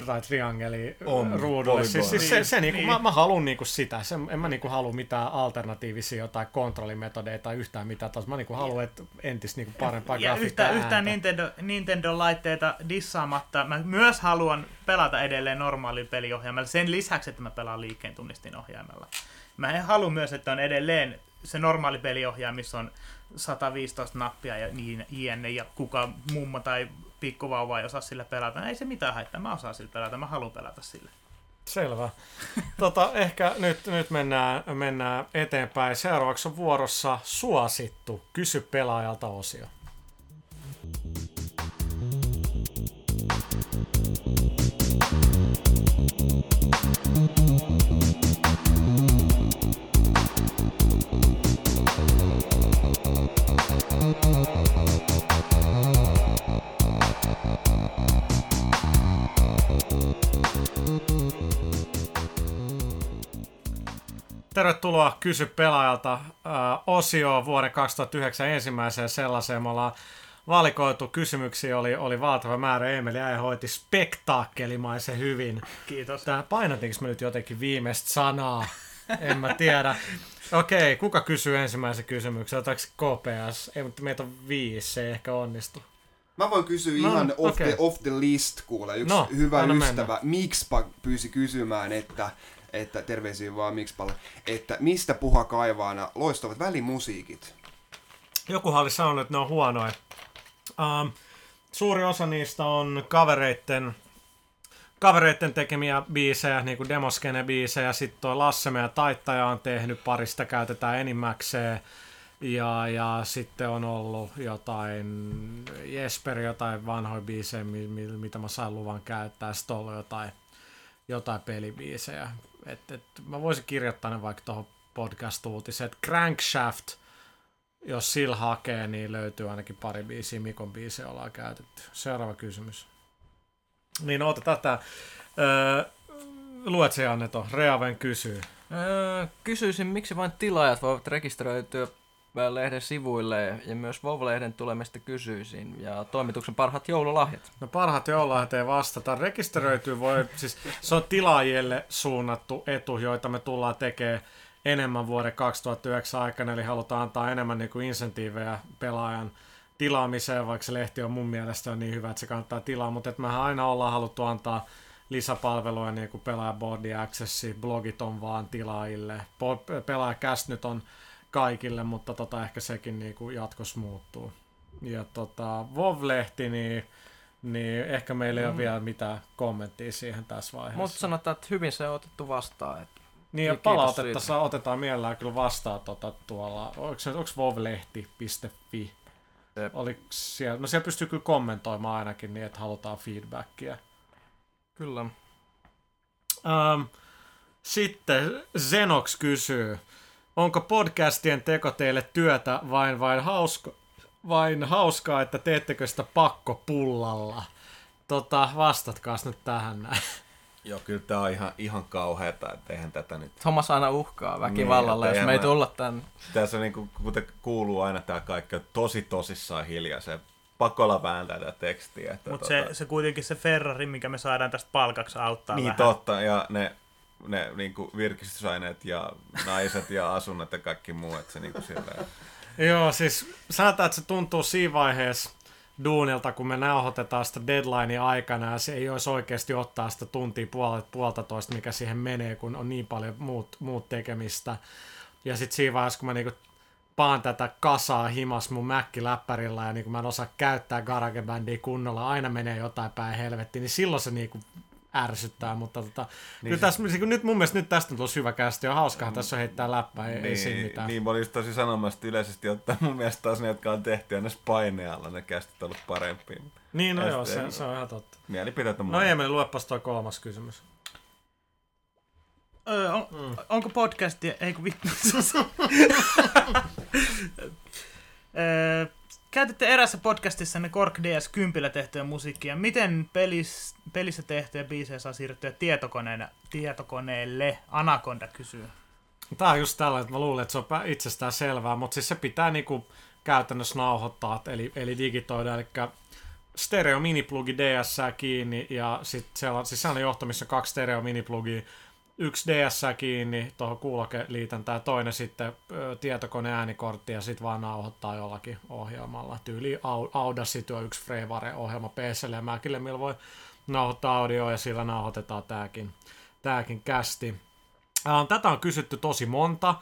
tai triangeli ruudulle. Siis se niinku, mä haluun niinku sitä. En mä niinku halua mitään alternatiivisia tai kontrollimetodeja tai yhtään mitään. Mä niinku haluan, että entis niinku parempaa grafiikkaa. Ja yhtään Nintendo-laitteita dissaamatta. Mä myös haluan pelata edelleen normaali peliohjaimella sen lisäksi, että mä pelaan liikkeen tunnistin ohjaimella. Mä en halua myös, että on edelleen se normaali peliohjaaja, missä on 115 nappia ja jne. Ja kuka mummo tai pikkuvauva ei osaa sillä pelata. Ei se mitään haittaa, mä osaan sillä pelata, mä haluan pelata sillä. Selvä. Ehkä nyt mennään eteenpäin. Seuraavaksi on vuorossa suosittu Kysy pelaajalta -osio. Tervetuloa Kysy pelaajalta -osioon vuoden 2009 ensimmäiseen sellaiseen. Me ollaan valikoitu kysymyksiä, oli valtava määrä. Emeli äi hoiti spektaakkelimaisen hyvin. Kiitos. Tää painotinko mä nyt jotenkin viimeistä sanaa? En mä tiedä. Okei, kuka kysyy ensimmäisen kysymyksen? Otetaanko KPS? Ei, mutta meitä on 5, se ei ehkä onnistu. Mä voin kysyä ihan off the list, kuule. Yksi hyvä ystävä, Mikspa, pyysi kysymään, että terveisiin vaan Mikspalle, että mistä Puha kaivaana loistavat välimusiikit? Jokuhan oli sanonut, että ne on huonoja. Suuri osa niistä on kavereitten tekemiä biisejä, niin kuin demoskene-biisejä. Sitten toi Lasse, meidän taittaja, on tehnyt, parista käytetään enimmäkseen. Ja sitten on ollut jotain Jesper, jotain vanhoja biisejä, mitä mä sain luvan käyttää. Sitten on ollut jotain pelibiisejä. Et mä voisin kirjoittaa ne vaikka tuohon podcast-uutiseen, että Crankshaft, jos sillä hakee, niin löytyy ainakin pari biisiä. Mikon biisejä ollaan käytetty. Seuraava kysymys. Niin, otetaan tämä. Luet se, Janne, tuon. Reaven kysyy. Kysyisin, miksi vain tilaajat voivat rekisteröityä lehden sivuille, ja myös Vov-lehden tulemista kysyisin, ja toimituksen parhaat joululahjat. No, parhaat joululahjat ei vastata. Rekisteröityy voi, siis se on tilaajille suunnattu etu, joita me tullaan tekemään enemmän vuoden 2009 aikana, eli halutaan antaa enemmän niin kuin insentiivejä pelaajan tilaamiseen, vaikka se lehti on mun mielestä on niin hyvä, että se kannattaa tilaa, mutta mehän aina ollaan haluttu antaa lisäpalveluja, niin kuin Pelaajaboardi Accessi, blogit on vaan tilaajille, Pelaajakäst nyt on kaikille, mutta ehkä sekin niinku jatkossa muuttuu. Ja Vov-lehti, niin ehkä meillä ei ole vielä mitään kommenttia siihen tässä vaiheessa. Mutta sanotaan, että hyvin se on otettu vastaan. Niin, ja palautetta otetaan mielellään kyllä vastaan tuolla. Onko vovlehti.fi? Siellä? No, siellä pystyy kyllä kommentoimaan ainakin niin, että halutaan feedbackia. Kyllä. Sitten Zenox kysyy. Onko podcastien teko teille työtä vain hauskaa, että teettekö sitä pakkopullalla? Vastatkaas nyt tähän näin. Joo, kyllä tämä on ihan kauheata, että eihän tätä nyt... Thomas aina uhkaa väkivallalla, jos me ei tulla tänne. Tässä on, niin kuin, kuten kuuluu aina, tämä kaikki tosi tosissaan hiljaisen. Pakko olla vääntää tätä tekstiä. Mutta se kuitenkin se Ferrari, minkä me saadaan tästä palkaksi, auttaa niin, vähän. Niin totta, ja ne niinku virkistysaineet ja naiset ja asunnot ja kaikki muu, että se niinku sillä... Joo, siis sanotaan, että se tuntuu siinä vaiheessa duunilta, kun me nauhoitetaan sitä deadlinein aikana, ja se ei olisi oikeasti ottaa sitä tuntia puolitoista, mikä siihen menee, kun on niin paljon muut tekemistä. Ja sitten siinä vaiheessa, kun mä niinku paan tätä kasaa himas mun mäkkiläppärillä, ja niinku mä en osaa käyttää GarageBandia kunnolla, aina menee jotain päin helvettiin, niin silloin se niinku ärsyttää, mutta niin tässä, nyt mun mielestä nyt tästä on tullut hyvä kästi ja hauskaa tässä heittää läppää, ei siinä mitään. Niin, mä olisin tosi sanomasta yleisesti ottaa mun mielestä taas ne, jotka on tehty aina painealla, ne kästit on ollut parempia. Niin, no joo, se on ihan totta. Mielipiteitä mulle. No ei, meni luepas toi kolmas kysymys. Onko podcastia, ei kun vittu. Käytitte erässä podcastissanne Kork DS 10 tehtyä musiikkia. Miten pelissä tehtyjä biisejä saa siirtyä tietokoneelle? Anaconda kysyy. Tää on just tällainen, että mä luulen, että se on itsestään selvää, mutta siis se pitää niinku käytännössä nauhoittaa, eli digitoida, eli stereo miniplugi DS-sää kiinni, ja sitten siellä siis on johto, missä on 2 stereo miniplugia, 1 DS-sää kiinni, tuohon kuulokeliitäntää, ja toinen sitten tietokone äänikortti, ja sitten vaan nauhoittaa jollakin ohjelmalla, tyyli Audacity on 1 Freeware-ohjelma PC:lle ja Macille, millä voi nauhoittaa audioa, ja sillä nauhoitetaan tääkin kästi. Tätä on kysytty tosi monta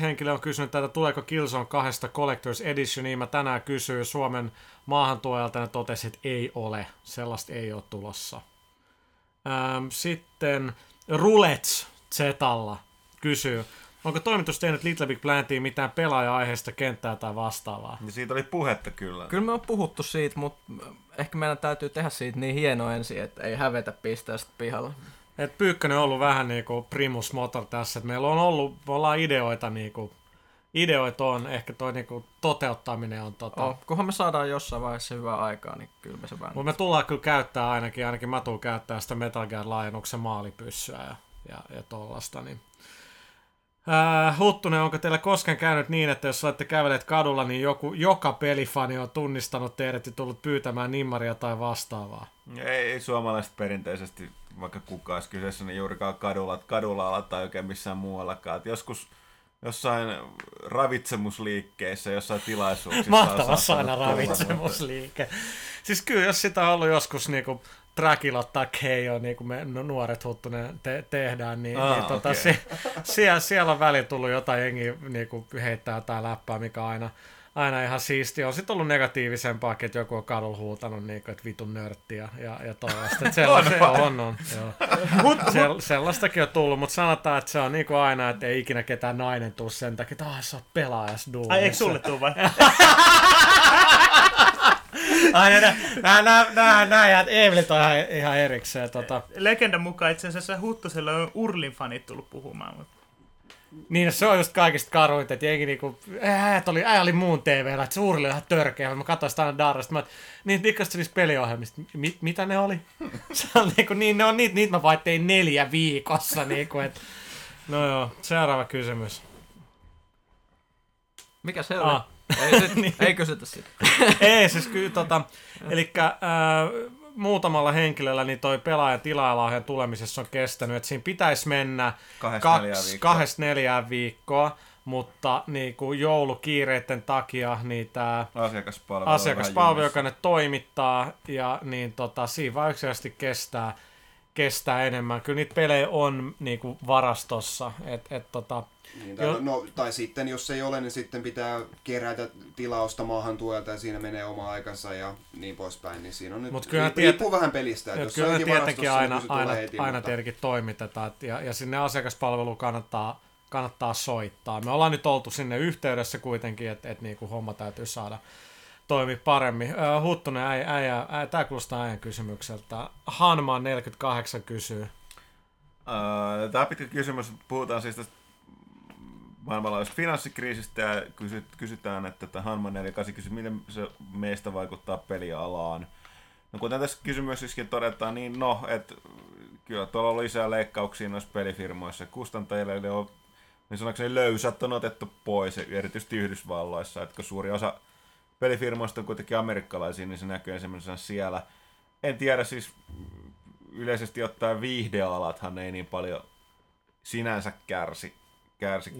henkilöä on kysynyt tätä, tuleeko Killzone 2 Collector's Editioniin. Mä tänään kysyin Suomen maahantuojalta ja totesin, että ei ole, sellaista ei ole tulossa. Sitten Rulets Zetalla kysyy, onko toimitus tehnyt Little Big Planetiin mitään pelaaja-aiheista kenttää tai vastaavaa? Niin siitä oli puhetta kyllä. Kyllä me on puhuttu siitä, mutta ehkä meidän täytyy tehdä siitä niin hieno ensin, että ei hävetä pistää sitä pihalle. Et Pyykkönen on ollut vähän niin kuin primus motor tässä, että meillä on ollut, me ollaan ideoita niin kuin, ideoita on, ehkä toi niin kuin toteuttaminen on kunhan me saadaan jossain vaiheessa hyvää aikaa, niin kyllä me se vähän... Mutta me tullaan kyllä käyttää ainakin mä tuun käyttää sitä Metal Gear -laajennuksen maalipyssyä ja tollaista, niin... Huttunen, onko teillä koskaan käynyt niin, että jos olette kävelleet kadulla, niin joka pelifani on tunnistanut teidät ja tullut pyytämään nimmaria tai vastaavaa? Ei suomalaiset perinteisesti, vaikka kukaan olisi kyseessä, niin juurikaan kadulla tai oikein missään muuallakaan. Et joskus jossain ravitsemusliikkeissä, jossain tilaisuuksissa... Mahtava sana, ravitsemusliike. Siis kyllä, jos sitä on ollut joskus... Niinku trackilla tai Keijo, niin kuin me nuoret Huttunen tehdään, niin siellä on väliin tullut jotain jengiä niin kuin heittää tai läppää, mikä on aina ihan siistiä. On sitten ollut negatiivisempaa, että joku on kadulla huutanut, niin kuin, että vitun nörtti ja tollaista. Sellaistakin on tullut, mutta sanotaan, että se on niin kuin aina, että ei ikinä ketään nainen tule sen takia, että sä oot pelaajas duunissa. Ai eikö sulle tuu vai? Nämä Evelit on ihan erikseen. Legendan mukaan itse asiassa Huttuselle on Urlin fanit tullut puhumaan. Mutta... Niin, se on just kaikista karuit, että jengi niinku, oli muun TV:llä, että se Urli on ihan törkeä. Mä katsoin sitä aina Darrasta, niin mikä se niissä peliohjelmista, mitä ne oli? Niitä mä vaan tein 4 viikossa. Niinku, et. No joo, seuraava kysymys. Mikä se oli? Ei kysytä sitä. Ei, siis kyllä. Elikkä muutamalla henkilöllä niin toi pelaajan tilailahjan tulemisessa on kestänyt, että siinä pitäisi mennä 2-4 viikkoa, mutta niin kuin joulukiireiden takia niin tämä asiakaspalvelu, joka ne toimittaa, ja niin siinä vaan yksilöisesti kestää enemmän. Kyllä niitä pelejä on niin kuin varastossa, niin, tai sitten, jos ei ole, niin sitten pitää kerätä tilausta maahantuojalta ja siinä menee oma aikansa ja niin poispäin. Niin siinä on nyt riippuu vähän pelistä. Kyllä tietenkin aina tietenkin toimitetaan ja sinne asiakaspalveluun kannattaa soittaa. Me ollaan nyt oltu sinne yhteydessä kuitenkin, että niinku homma täytyy saada toimi paremmin. Huttunen, tämä kuulostaa äijän kysymykseltä. Hanman 48 kysyy. Tämä pitkä kysymys, puhutaan siis tästä maailmanlaajuisesta finanssikriisistä ja kysytään, että Hanman 48 kysyy, miten se meistä vaikuttaa pelialaan. No kuten tässä kysymyksessäkin todetaan, niin kyllä tuolla on lisää leikkauksia noissa pelifirmoissa. Kustantajille niin sanokseni löysät on otettu pois, erityisesti Yhdysvalloissa, että kun suuri osa pelifirmoista on kuitenkin amerikkalaisia, niin se näkyy ensimmäisenä siellä. En tiedä, siis yleisesti ottaen viihdealathan ei niin paljon sinänsä kärsi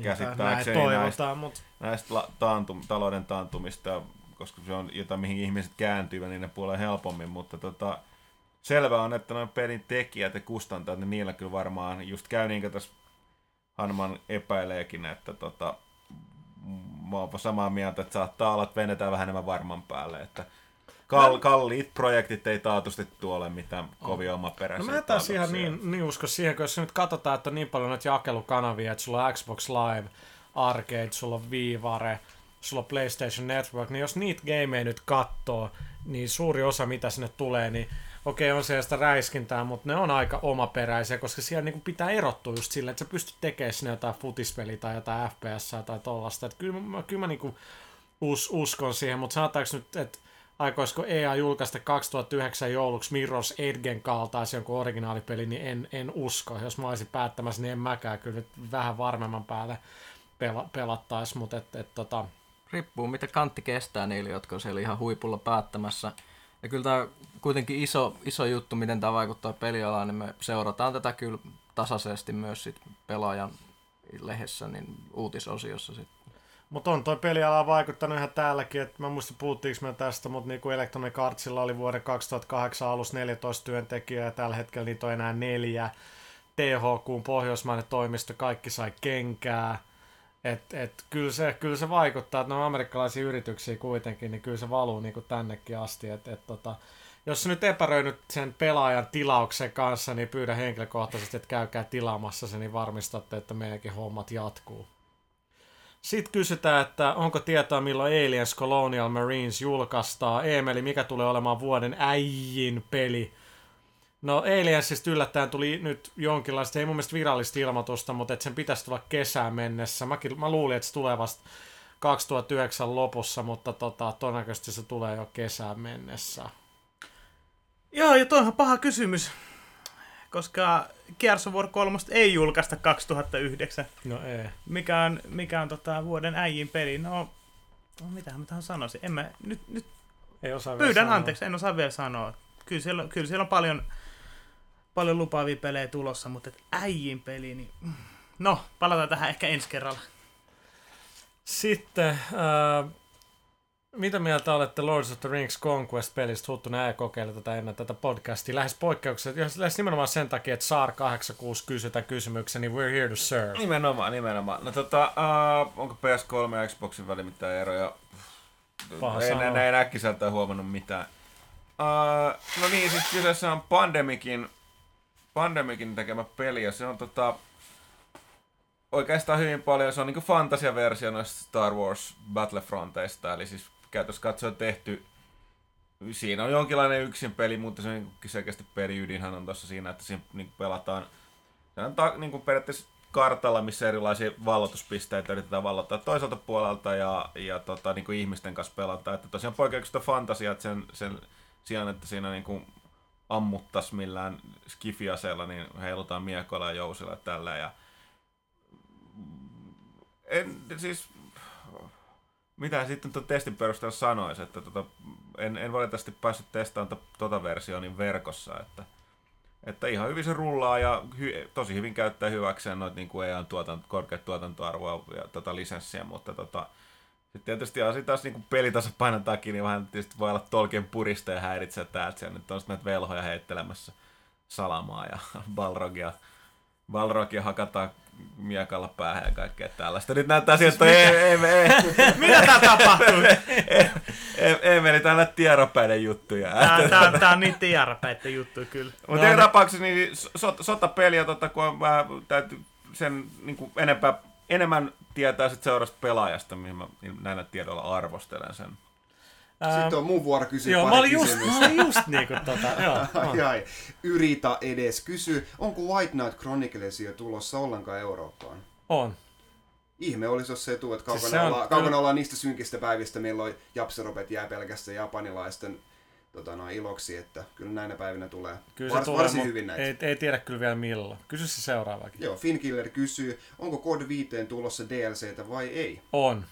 käsittääkseni näistä talouden taantumista, koska se on jotain, mihin ihmiset kääntyvät, niin ne puoleen helpommin, mutta selvä on, että noin pelin tekijät ja kustantajat, niin niillä kyllä varmaan just käy niin kuin tässä Hanman epäileekin, että mä oonpa samaa mieltä, että saattaa olla, että venetään vähän enemmän varman päälle, että kalliit projektit ei taatusti tuolle mitään kovia omaperäisiä. No mä en taas ihan niin usko siihen, kun jos nyt katsotaan, että on niin paljon noita jakelukanavia, että sulla on Xbox Live Arcade, sulla on Viivare, sulla on PlayStation Network, niin jos niitä gameja nyt katsoo, niin suuri osa mitä sinne tulee, niin okei, on siellä sitä räiskintää, mutta ne on aika omaperäisiä, koska siellä niinku pitää erottua just silleen, että sä pystyt tekemään sinne jotain futispeliä tai jotain FPS tai tollaista. Et kyllä mä niinku uskon siihen, mutta sanotaanko nyt, että aikoisiko EA julkaista 2009 jouluksi Mirror's Edgen kaltaisen jonkun originaalipeli, niin en usko. Jos mä olisin päättämässä, niin en mäkään. Kyllä nyt vähän varmemman päälle pelattaisi, mutta riippuu mitä kantti kestää niille, jotka on siellä ihan huipulla päättämässä. Ja kyllä tämä kuitenkin iso juttu, miten tämä vaikuttaa pelialaan, niin me seurataan tätä kyllä tasaisesti myös sit Pelaajan lehdessä niin uutisosiossa sitten. Mutta on toi peliala vaikuttanut ihan täälläkin, että mä muistin puhuttiinko me tästä, mutta niinku Electronic Artsilla oli vuoden 2008 alussa 14 työntekijää ja tällä hetkellä niitä on enää 4. THQ:n pohjoismainen toimisto, kaikki sai kenkää. Et kyllä se vaikuttaa, että ne on amerikkalaisia yrityksiä kuitenkin, niin kyllä se valuu niinku tännekin asti. Jos sä nyt epäröinyt sen Pelaajan tilauksen kanssa, niin pyydä henkilökohtaisesti, että käykää tilaamassa se, niin varmistatte, että meidänkin hommat jatkuu. Sitten kysytään, että onko tietoa milloin Aliens Colonial Marines julkaistaan. Emeli, mikä tulee olemaan vuoden äijin peli? No Aliensista yllättäen tuli nyt jonkinlaista, ei mun mielestä virallista ilmoitusta, mutta sen pitäisi tulla kesään mennessä. Mä luulin, että se tulee vasta 2009 lopussa, mutta todennäköisesti se tulee jo kesään mennessä. Joo, ja toihan paha kysymys, koska Gears of War 3 ei julkaista 2009. No ei. Mikä on vuoden äijin peli? No mitähän mä sanoisin? En mä, nyt ei osaa pyydän vielä anteeksi, sanoa. En osaa vielä sanoa. Kyllä siellä on paljon lupaavia pelejä tulossa, mutta äijin peli, niin no, palataan tähän ehkä ensi kerralla. Sitten... Mitä mieltä olette Lords of the Rings Conquest-pelistä? Huttunen ei kokeile tätä ennen tätä podcastia. Lähes poikkeuksella, lähes nimenomaan sen takia, että SAR 86 kysyy tämän kysymyksen, niin we're here to serve. Nimenomaan. No onko PS3 ja Xboxin välillä mitään eroja? En äkkiseltään huomannut mitään. No niin, siis kyseessä on Pandemicin tekemä peli, ja se on oikeastaan hyvin paljon, se on niinku fantasiaversio noista Star Wars Battlefronteista, eli siis käytössä katsoen tehty. Siinä on jonkinlainen yksin peli, mutta se on selkeästi periydinhan on tuossa siinä, että siinä pelataan niin periaatteessa kartalla, missä erilaisia valloituspisteitä yritetään vallottaa toiselta puolelta ja niin kuin ihmisten kanssa pelataan. Että tosiaan poikkeuksista fantasia, että sen sijaan, että siinä niin ammuttaisiin millään skifiaseella, niin heilutaan miekoilla ja jousilla tällä. Ja mitä sitten tuon testin perusteella sanoisi, että en valitettavasti päässyt testaamaan tuota versioa niin verkossa, että ihan hyvin se rullaa ja tosi hyvin käyttää hyväkseen noita niin kuin EA:n korkeat tuotantoarvoa ja lisenssiä, mutta sitten tietysti asia taas niin pelitasapainon takia, niin vähän tietysti voi olla tolkien purista ja häiritsee täältä, siellä nyt on näitä velhoja heittelemässä salamaa ja Balrogia hakataan miekalla päähän ja kaikkea tällaista. Nyt näyttää siis sieltä, että ei. Mitä tää tapahtuu? Ei meni täällä tiedonpäiden juttuja. Tää on niitä tiedonpäiden juttuja kyllä. Mutta joka tapauksessa niin sotapeliä, kun täytyy sen niin enemmän tietää sit seurasta Pelaajasta, mihin mä näillä tiedoilla arvostelen sen. Sitten on mun vuoro kysyä pari kysymystä. Joo, mä olin just niinku Ai. Yritä edes kysyä. Onko White Knight Chroniclesia tulossa ollenkaan Eurooppaan? On. Ihme olisi, jos se tuu, että kaukana ollaan niistä synkistä päivistä, milloin Japseropet jää pelkästään japanilaisten iloksi, että kyllä näinä päivinä tulee. Kyllä se tulee, hyvin näitä. Ei tiedä kyllä vielä milloin. Kysy se seuraavakin. Joo, Finkiller kysyy, onko Code 5 tulossa DLCtä vai ei? On.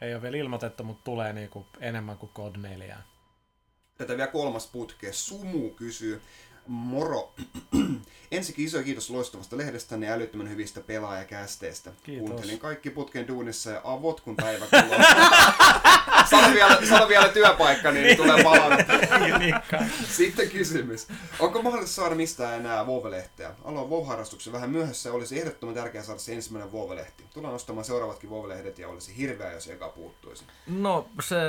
Ei ole vielä ilmoitettu, mutta tulee niinku enemmän kuin Code 4. Tätä vielä kolmas putke. Sumu kysyy. Moro. Ensikin iso kiitos loistavasta lehdestänne ja älyttömän hyvistä pelaajakästeistä. Kiitos. Kuuntelin kaikki putken duunissa ja avot kun päivä kuluu. Sano vielä työpaikka, niin tulee palautetta. Sitten kysymys. Onko mahdollista saada mistään enää WoW-lehteä? Aloin WoW-harrastuksen vähän myöhässä ja olisi ehdottoman tärkeää saada se ensimmäinen WoW-lehti. Tullaan ostamaan seuraavatkin WoW-lehdet ja olisi hirveä, jos eka puuttuisi. No,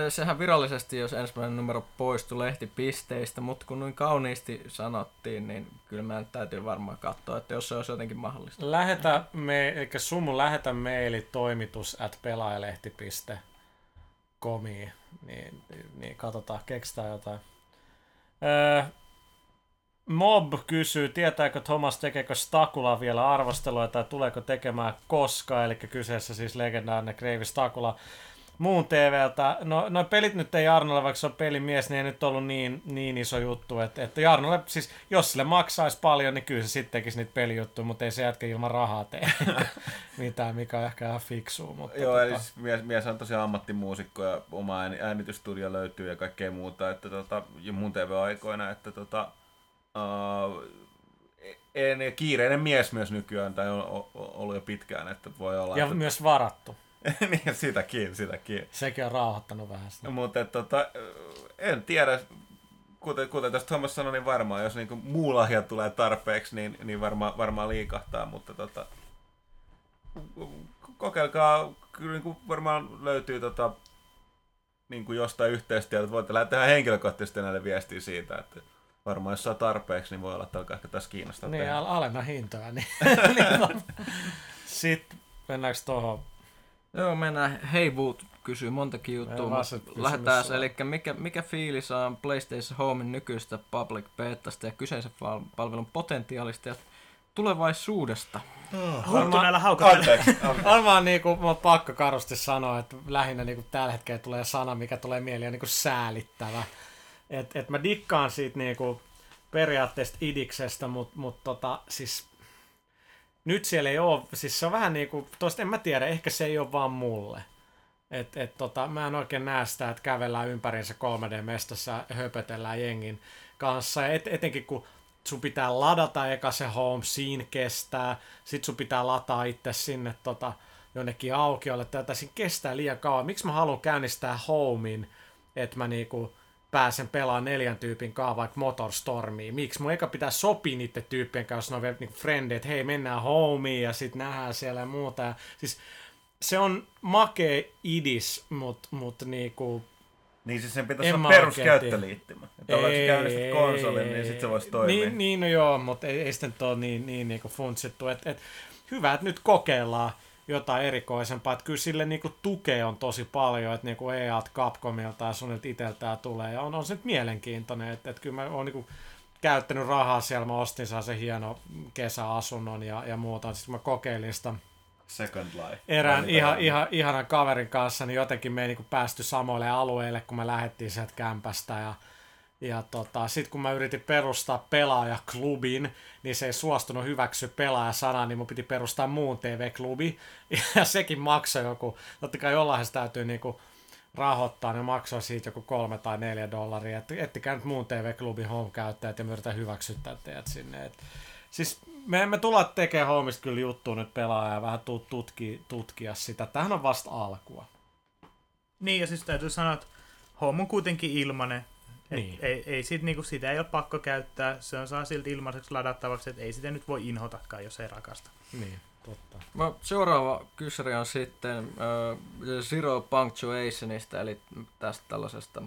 sehän virallisesti, jos ensimmäinen numero poistui lehtipisteistä, mutta kun noin kauniisti sanottiin, niin kyllä meidän täytyy varmaan katsoa, että jos se olisi jotenkin mahdollista. Lähetä meili toimitus@pelaajalehti.com. Niin katsotaan, keksitään jotain. Mob kysyy, tietääkö Thomas, tekeekö Stakula vielä arvostelua tai tuleeko tekemään koskaan, eli kyseessä siis legendaarinen Kreivi Stakula. muun TVltä. No, noi pelit nyt ei Jarnolle, vaikka se on pelimies, niin ei nyt ollut niin iso juttu. Että Jarnolle, siis jos sille maksaisi paljon, niin kyllä se sitten tekisi niitä pelijuttuja, mutta ei se jätkä ilman rahaa tee mitään, mikä on ehkä ihan fiksua. Mutta joo, eli mies on tosiaan ammattimuusikko ja oma äänitystudio löytyy ja kaikkea muuta. Että ja muun TV-aikoina, että kiireinen mies myös nykyään, tai on ollut jo pitkään, että voi olla. Ja myös varattu. Niin, sitäkin. Sekin on rauhoittanut vähän sitä. Mutta en tiedä, kuten tästä hommassa sanoi, niin varmaan, jos niinku muu lahja tulee tarpeeksi, niin varmaan liikahtaa, mutta kokeilkaa, kyllä niinku varmaan löytyy niinku jostain yhteistyötä, voitte lähteä henkilökohtaisesti näille viestiä siitä, että varmaan jos saa tarpeeksi, niin voi olla, että alkaa ehkä tässä kiinnostaa. Niin, alenna hintoja. Niin. Sitten mennäänkö tuohon? Joo, mennään. Hei Boot kysyy montakin juttua. Lähdetään. Eli mikä fiilis on PlayStation Homen nykyistä public betasta ja kyseisen palvelun potentiaalista ja tulevaisuudesta? Huttuneella haukataan. Varmaan niinku, mä oon pakko karusti sanoa, että lähinnä niinku tällä hetkellä tulee sana, mikä tulee mieleen, niinku säälittävä. Et mä dikkaan siitä niinku periaatteesta idiksestä, mut siis nyt siellä ei ole, siis se on vähän niinku, toista en mä tiedä, ehkä se ei ole vaan mulle. Mä en oikein näe sitä, että kävellään ympäriinsä 3D-mestossa, höpötellään jengin kanssa, ja etenkin kun sun pitää ladata eka se home scene kestää, sit sun pitää lataa itse sinne jonnekin aukiolle, tätä siinä kestää liian kauan. Miksi mä haluan käynnistää homein, että mä niinku pääsen pelaamaan 4 tyypin kanssa vaikka Motorstormiin. Miksi? Mun eikä pitää sopia niiden tyyppien kanssa, jos ne on niinku frendejä, että hei, mennään homeen ja sitten nähdään siellä ja muuta. Ja, siis, se on makee idis, mutta niinku... Niin siis sen pitäisi olla peruskäyttöliittymä. Että ollaanko käynnistät konsolin, niin sitten se voisi toimia. Niin, no joo, mutta ei sitten ole niin niinku funtsittu. Hyvä, että nyt kokeillaan jotain erikoisempaa, että kyllä sille niinku tukea on tosi paljon, että niinku EA:t Capcomilta ja sun itseltään tulee, ja on se nyt mielenkiintoinen, että kyllä mä oon niinku käyttänyt rahaa siellä, mä ostin sen hieno kesäasunnon ja muuta, sitten mä kokeilin sitä Second Life erään ihanan kaverin kanssa, niin jotenkin me ei niinku päästy samoille alueille, kun me lähdettiin sieltä kämpästä, ja sitten kun mä yritin perustaa pelaajaklubin, niin se ei suostunut hyväksyä pelaajasanaa, niin mun piti perustaa muun TV-klubi. Ja sekin maksoi joku, totta kai jollain se täytyy niinku rahoittaa, niin maksoi siitä joku $3 tai $4. Että ettikää nyt muun TV-klubin home-käyttäjät ja me yritän hyväksyttää teidät sinne. Siis me tullaan tekemään homeista kyllä juttuun nyt pelaaja ja vähän tutkia sitä. Tämähän on vasta alkua. Niin, ja siis täytyy sanoa, että home on kuitenkin ilmanen. Niin. Sitä ei ole pakko käyttää, se on saa silti ilmaiseksi ladattavaksi, että ei sitä nyt voi inhotakaan, jos ei rakasta. Niin, totta. No, seuraava kysymys on sitten Zero Punctuationista, eli tästä tällaisesta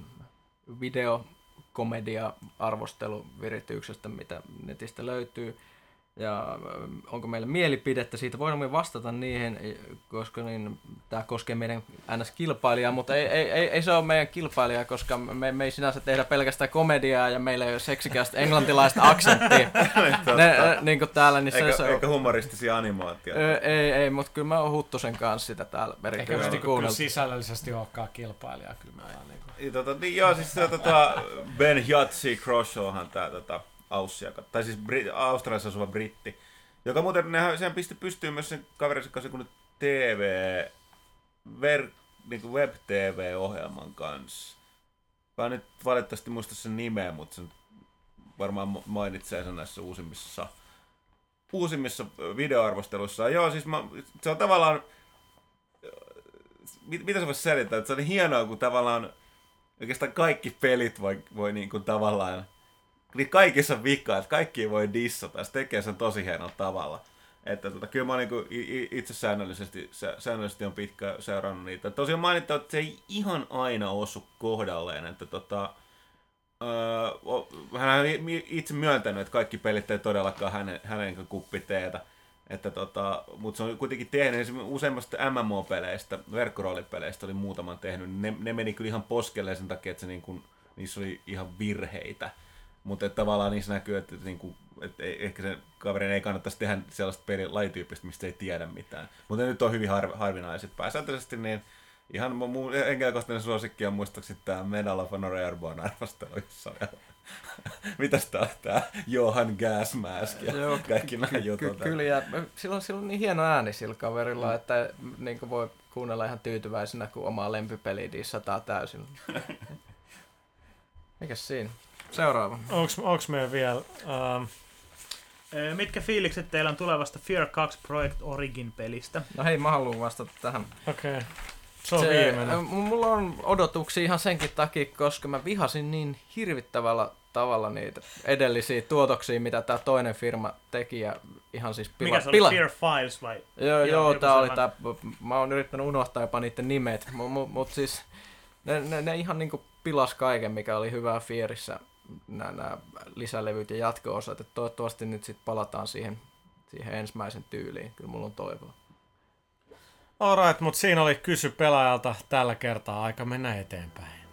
videokomedia-arvosteluvirityksestä, mitä netistä löytyy. Ja onko meillä mielipidettä siitä? Voimme vastata niihin, koska niin, tämä koskee meidän NS-kilpailijaa, mutta ei se ole meidän kilpailija, koska me ei sinänsä tehdä pelkästään komediaa ja meillä ei ole seksikästä englantilaista aksenttia. Niin kuin täällä, niin eikä humoristisia animaatioita. Ei, mutta kyllä mä oon Huttusen kanssa sitä täällä erityisesti kuunneltu. Kyllä sisällöllisesti olekaan kilpailijaa. Kyllä niin, joo, siis Ben Yatzy Crosshawhan tää Aussiakaan. Tai siis Australiassa asuva britti, joka muuten sehän pisti pystyy myös sen kaverinsa kanssa kun niinku web-tv-ohjelman kanssa. Mä en nyt valitettavasti muista sen nimeä, mutta sen varmaan mainitsee sen näissä uusimmissa videoarvosteluissa. Joo, siis se on tavallaan, mitä se voisi selittää, että se oli hienoa, kun tavallaan oikeastaan kaikki pelit voi niinku tavallaan, niin kaikissa on vikaa, että kaikki voi dissata, se tekee sen tosi hienolla tavalla. Että kyllä mä oon niinku itse säännöllisesti on pitkä seurannut niitä. Tosiaan mainittava, että se ei ihan aina osu kohdalleen. Että hän on itse myöntänyt, että kaikki pelit ei todellakaan hänen kuppiteetä. Mutta se on kuitenkin tehnyt esimerkiksi useimmasta MMO-peleistä, verkkoroolipeleistä oli muutaman tehnyt. Ne meni kyllä ihan poskelleen sen takia, että se niissä oli ihan virheitä. Mutta tavallaan niissä näkyy, että ehkä sen kaverin ei kannattaisi tehdä sellaista lajityyppistä, mistä ei tiedä mitään. Mutta nyt on hyvin harvinaiset. Pääsääntöisesti niin Ihan mun henkilökohtainen suosikki on muistaakseni tämä Medal of Honor Airborne -arvostelu, jossa on mitäs tää on tää Johan Gasmask ja joo, kaikki nämä jutut. Kyllä, ja sillä on niin hieno ääni sillä kaverilla, että niin voi kuunnella ihan tyytyväisenä, kun omaa lempipeliä dissataan täysin. Mikäs siinä? Seuraava. Onks meillä vielä... Mitkä fiilikset teillä on tulevasta Fear 2 Project Origin-pelistä? No hei, mä haluan vastata tähän. Okei. Se on viimeinen. Mulla on odotuksia ihan senkin takia, koska mä vihasin niin hirvittävällä tavalla niitä edellisiä tuotoksia, mitä tää toinen firma teki. Ja ihan siis mikä se oli? Fear Files vai? Joo, tää oli tää... Mä oon yrittänyt unohtaa jopa niiden nimet, mutta siis ne ihan niinku pilas kaiken, mikä oli hyvää Fearissä. Nämä lisälevyt ja jatko-osat, että toivottavasti nyt sitten palataan siihen ensimmäisen tyyliin. Kyllä mulla on toivoa. Alright, mutta siinä oli Kysy Pelaajalta tällä kertaa. Aika mennä eteenpäin.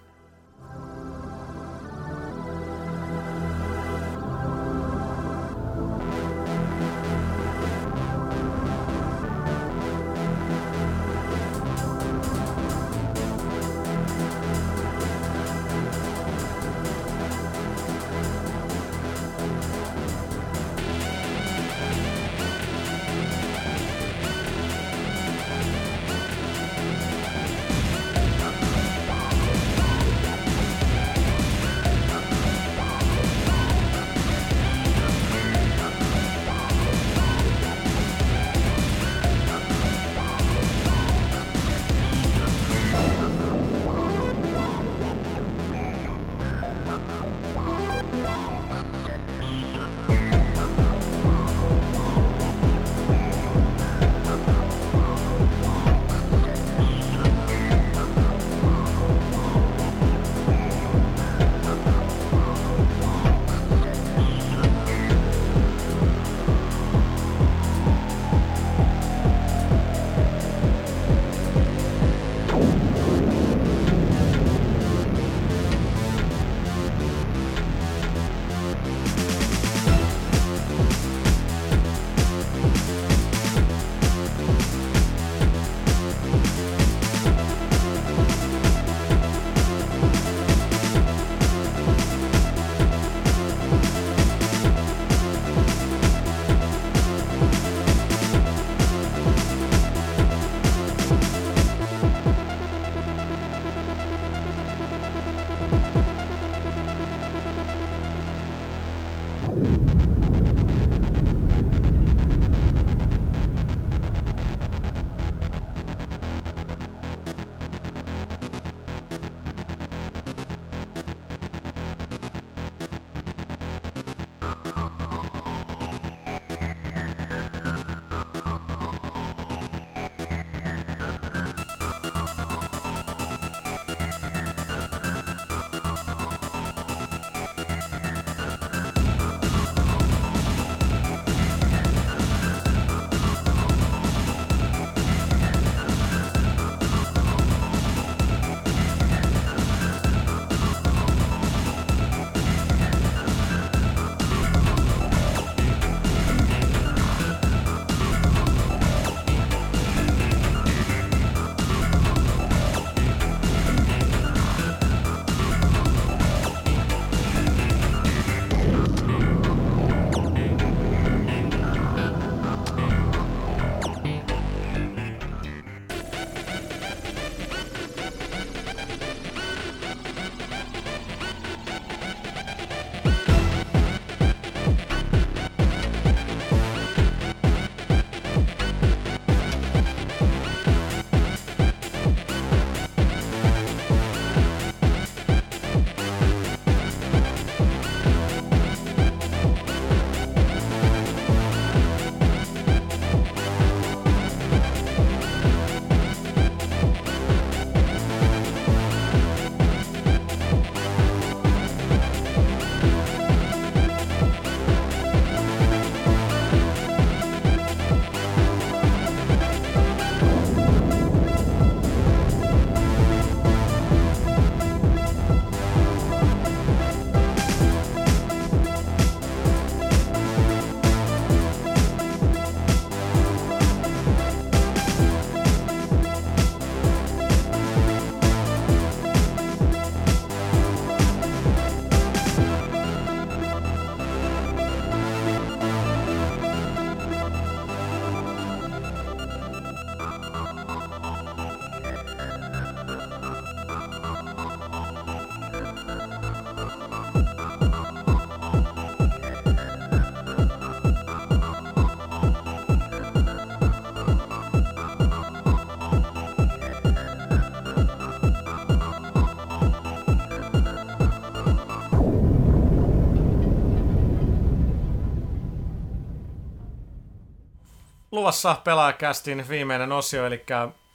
Luvassa Pelaajakästin viimeinen osio, eli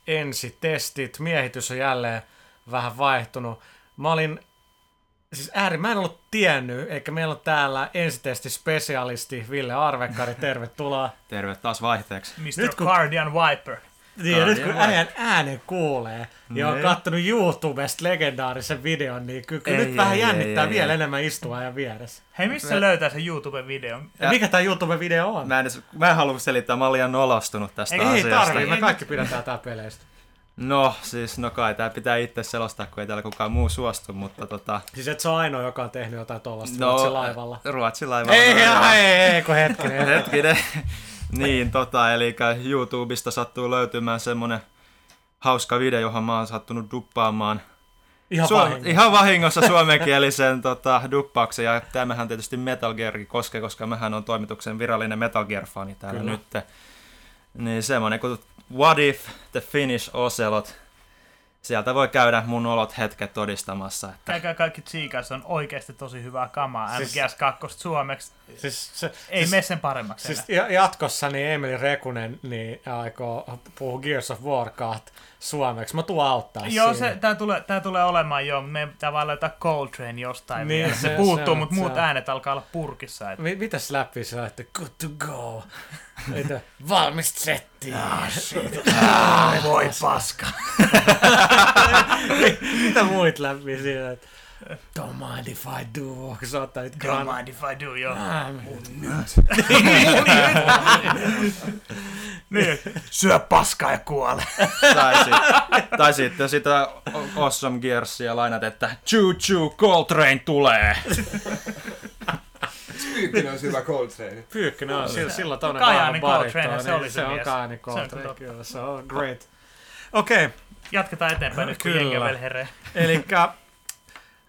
ensitestit. Miehitys on jälleen vähän vaihtunut. Mä en ollut tiennyt, eikä meillä on täällä ensitestispesialisti Ville Arvekkari. Tervetuloa. Terve taas vaihteeksi. Mr. Guardian Viper. Ja nyt kun äänen kuulee ja on kattonut YouTubesta legendaarisen videon, niin kyllä nyt vähän jännittää vielä enemmän istua ja vieressä. Hei, missä löytää se YouTube-videon? Ja mikä tämä YouTube-video on? Mä en halua selittää, mä olen liian nolostunut tästä asiasta. Ei tarvii, me kaikki pidetään tää peleistä. No kai, tää pitää itse selostaa, kun ei täällä kukaan muu suostu, mutta Siis et se on ainoa, joka on tehnyt jotain tuollaista Ruotsilaivalla. Ruotsilaivalla. Ei, kun hetkinen. Niin, eli YouTubesta sattuu löytymään semmonen hauska video, johon mä oon sattunut duppaamaan ihan vahingossa suomenkielisen duppauksen. Ja tämähän tietysti Metal Gearkin koskee, koska mähän on toimituksen virallinen Metal Gear-fani täällä nyt. Niin semmonen kuin What If the Finnish Ocelot. Sieltä voi käydä mun olot hetket todistamassa. Että... Käykää kaikki tsiikas, on oikeasti tosi hyvää kamaa. Siis... MGS 2 suomeksi. Ei mene sen paremmaksi. Jatkossa niin Emil Rekunen niin aikoo puhua Gears of War 2 suomeksi. Mä tuun auttaa siinä. Tää tulee olemaan jo. Me pitää vaan löytää Coltrane jostain. Niin, se puuttuu, mutta muut äänet alkaa olla purkissa. Että... Mitäs läpi se on, että good to go? Valmist settiin. Voi paska. Mitä muut läpi siinä, että don't mind if I do. Onko sä ottaa nyt Don't mind if I do, joo. Nyt. Syö paskaa ja kuole. Tai sitten sitä Awesome Gearsia lainat, että choo choo, Coltrane tulee. Pyykkönen on hyvä Coltrane. Pyykkönen on sillä toinen vahvan baritoni. Se on Kajaani Coltrane, kyllä se on great. Okei. Jatketaan eteenpäin nyt, kun jengi vielä herää. Elikkä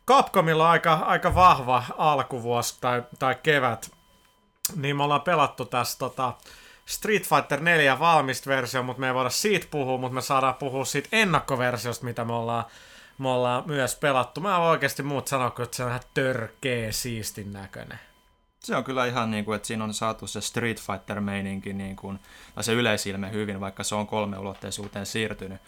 Capcomilla on aika vahva alkuvuosi tai kevät. Niin me ollaan pelattu tässä Street Fighter 4 valmista versio, mutta me ei voida siitä puhua, mutta me saadaan puhua siitä ennakkoversiosta, mitä me ollaan myös pelattu. Mä en oikeasti muut sanoa, että se on ihan törkeä, siistin näköinen. Se on kyllä ihan niin kuin, että siinä on saatu se Street Fighter-meininki, niin kuin, tai se yleisilme hyvin, vaikka se on 3-ulotteisuuteen siirtynyt.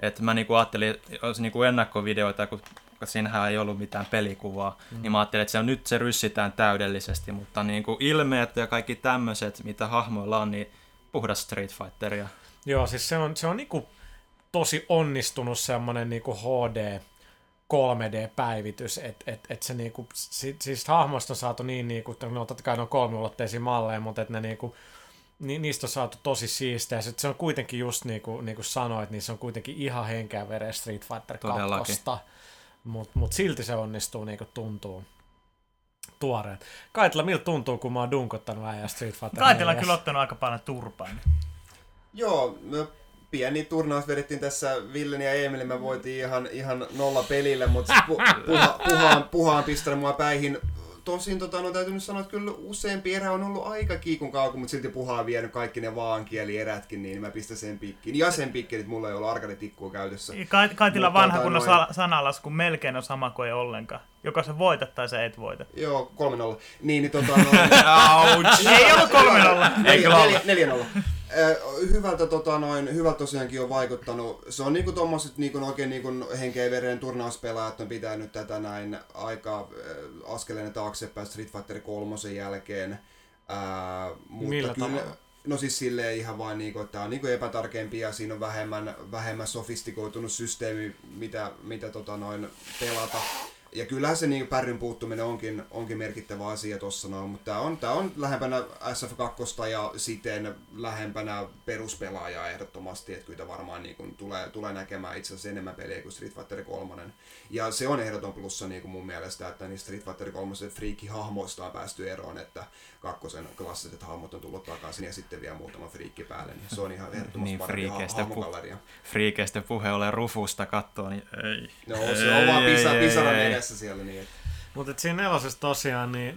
Et mä niin kuin ajattelin, jos niin kuin ennakkovideoita, kun siinähän ei ollut mitään pelikuvaa, niin mä ajattelin, että nyt se ryssitään täydellisesti, mutta niin kuin ilmeet ja kaikki tämmöiset, mitä hahmoilla on, niin puhdas Street Fighteria. Joo, siis se on niin kuin tosi onnistunut semmoinen niin kuin HD 3D-päivitys, että se niinku, siis hahmoista on saatu niin niinku, no totta kai ne on kolmiulotteisia malleja, mutta että ne niinku, niistä on saatu tosi siistejä. Se on kuitenkin just niinku sanoit, niin se on kuitenkin ihan henkeä vereen Street Fighter 2, mut silti se onnistuu niinku tuntuu tuoreen. Kaitila, miltä tuntuu, kun mä oon dunkottanut äijä Street Fighter 4? Kaitila on kyllä ottanut aika paljon turpaan. Joo, pieni turnaus vedettiin tässä Villen ja Emilin, me voitiin ihan nolla pelillä, mutta puhaan pistänyt mua päihin. Tosin täytyy nyt sanoa, että kyllä useampi erä on ollut aika kiikun kauku, mutta silti puhaa vienyt kaikki ne vaankielierätkin, niin mä pistän sen pikkiin. Ja sen pikkiin, että mulla ei ollut arkadetikkua käytössä. Kaitilla vanha kunnon sanalasku melkein on sama kuin ei ollenkaan. Joka se voitat tai se et voita. Joo, 3-0. Niin, ei ollut 3-0. 4-0. Hyvältä hyvältä tosiaankin on vaikuttanut. Se on niinku tommoset niinku oikein niinku henkeä veren turnauspelaajat on pitänyt tätä näin aika askeleen taaksepäin Street Fighter 3 jälkeen. Millä kyllä, tavalla? No siis silleen ihan vaan niinku, että tää on niinku epätarkempi ja siinä on vähemmän sofistikoitunut systeemi mitä pelata. Ja kyllähän se niin pärryn puuttuminen onkin merkittävä asia tuossa noin, mutta tää on lähempänä SF2 ja siten lähempänä peruspelaajaa ehdottomasti, että kyllä varmaan niin kuin tulee näkemään itse asiassa enemmän pelejä kuin Street Fighter 3. Ja se on ehdoton plussa niin kuin mun mielestä, että niin Street Fighter 3 friikkihahmoista on päästy eroon, että kakkosen klassiset hahmot on tullut takaisin ja sitten vielä muutama friikki päälle, niin se on ihan ehdottomasti parempi hahmogaleria. Friikeistä puhe ole Rufusta kattoon, niin ei. No se on vaan pisaran edessä siellä. Niin mutta siinä nelosessa tosiaan, niin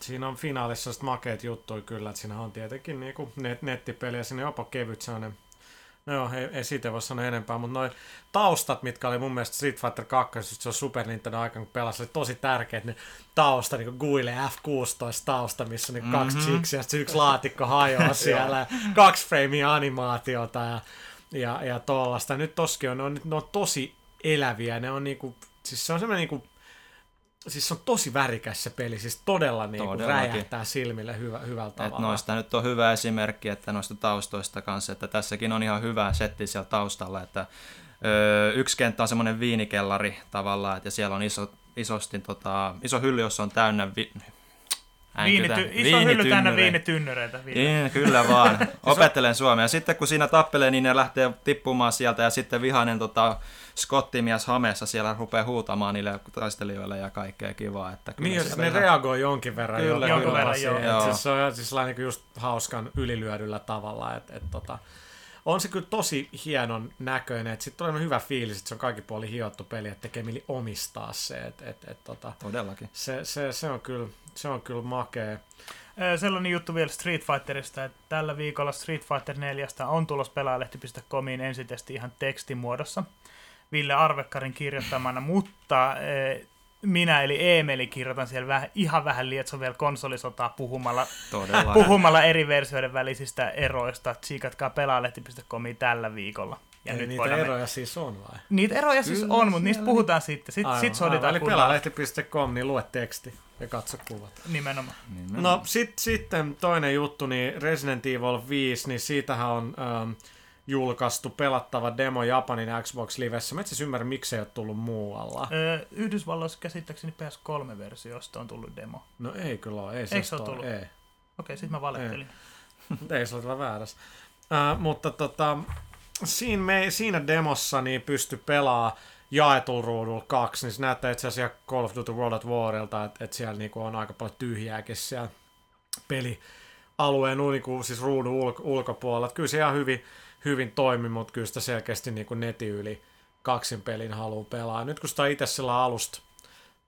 siinä on finaalissa makeet juttuja kyllä, että siinä on tietenkin niinku nettipeli ja siinä on jopa kevyt sellainen No joo, ei siitä voi sanoa enempää, mutta noi taustat, mitkä oli mun mielestä Street Fighter 2, se on Super Nintendo aikaan, kun pelasi, oli tosi tärkeät ne tausta, niin kuin Guile F16 tausta, missä niin kaksi chiksiä, sitten yksi laatikko hajoaa siellä, kaksi framea animaatiota ja tollaista. Nyt toskin ne on tosi eläviä, ne on niinku, siis se on semmoinen niinku, siis se on tosi värikäs se peli, siis todella niinku räjähtää silmille hyvällä tavalla. Et noista nyt on hyvä esimerkki, että noista taustoista kanssa, että tässäkin on ihan hyvä setti siellä taustalla, että yksi kenttä on semmoinen viinikellari tavallaan, että siellä on iso hylly, jossa on täynnä iso hylly täynnä viinitynnyreitä. Kyllä vaan, opettelen suomea. Ja sitten kun siinä tappelee, niin ne lähtee tippumaan sieltä ja sitten vihainen skottimies hameessa siellä rupeaa huutamaan niille taistelijoille ja kaikkea kivaa. Että niin, siis ne reagoi jonkin verran. Kyllä, jonkin verran. Se on siis just hauskan ylilyödyllä tavalla. On se kyllä tosi hienon näköinen, että sitten tulee hyvä fiilis, että se on kaikki puoli hiottu peli, että tekee mieli omistaa se. Todellakin. Se on kyllä makea. Sellainen juttu vielä Street Fighterista, että tällä viikolla Street Fighter 4 on tulos pelaajalehti.comiin ensitesti ihan tekstimuodossa Ville Arvekkarin kirjoittamana, mutta minä eli Emeli kirjoitan siellä vähän lietson vielä konsolisotaa puhumalla eri versioiden välisistä eroista. Tsiikatkaa pelaajalehti.comiin tällä viikolla. Ja nyt niitä eroja siis on vai? Niitä eroja siis on, mutta niistä puhutaan sitten. Sitten soditaan. Eli pelaajalehti.com, niin lue teksti ja katso kuvat. Nimenomaan. No sitten toinen juttu, niin Resident Evil 5, niin siitähän on julkaistu pelattava demo Japanin Xbox Livessä. Mä et siis ymmärrä, miksi ei ole tullut muualla. Yhdysvalloissa käsittääkseni PS3-versiosta on tullut demo. No ei kyllä ole. Eikö se ole tullut? Ei. Okei, sit mä valettelin. Ei se ole väärässä. Mutta siinä demossa niin pystyi pelaamaan jaetulla ruudulla 2, niin se näyttää itse asiassa Call of Duty World at Warilta, että siellä niinku on aika paljon tyhjääkin siellä pelialueen niinku, siis ruudun ulkopuolella. Et kyllä se ihan hyvin toimi, mutta kyllä sitä selkeästi niinku netin yli kaksin pelin haluaa pelaa. Nyt kun sitä on itse sillä alusta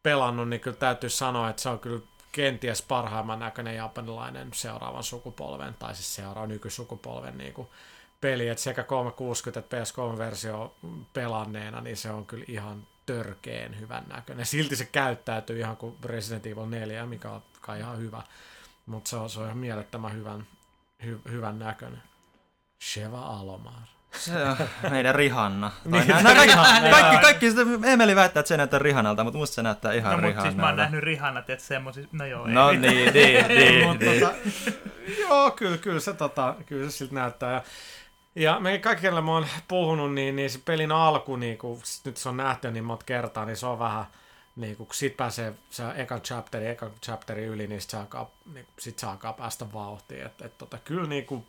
pelannut, niin kyllä täytyy sanoa, että se on kyllä kenties parhaimman näköinen japanilainen seuraavan sukupolven, tai siis seuraavan nykysukupolven niinku peli, että sekä 360 että PS3-versio pelanneena, niin se on kyllä ihan törkeen hyvän näköinen. Silti se käyttäytyy ihan kuin Resident Evil 4, mikä on kai ihan hyvä, mutta se on ihan mielettömän hyvän näköinen. Sheva Alomar. Se on meidän Rihanna. Kaikki Emeli väittää, että se näyttää Rihannalta, mutta musta se näyttää ihan Rihannalta. No mutta siis mä oon nähnyt Rihannat, että semmoisissa, no joo. No niin. Joo, kyllä se siltä näyttää. Ja me kaikki, kenellä mä oon puhunut, niin se pelin alku, niin kun nyt se on nähty niin monta kertaa, niin se on vähän, niin kun sit pääsee se ekan chapteri yli, niin sit se alkaa päästä vauhtiin. Kyllä niinku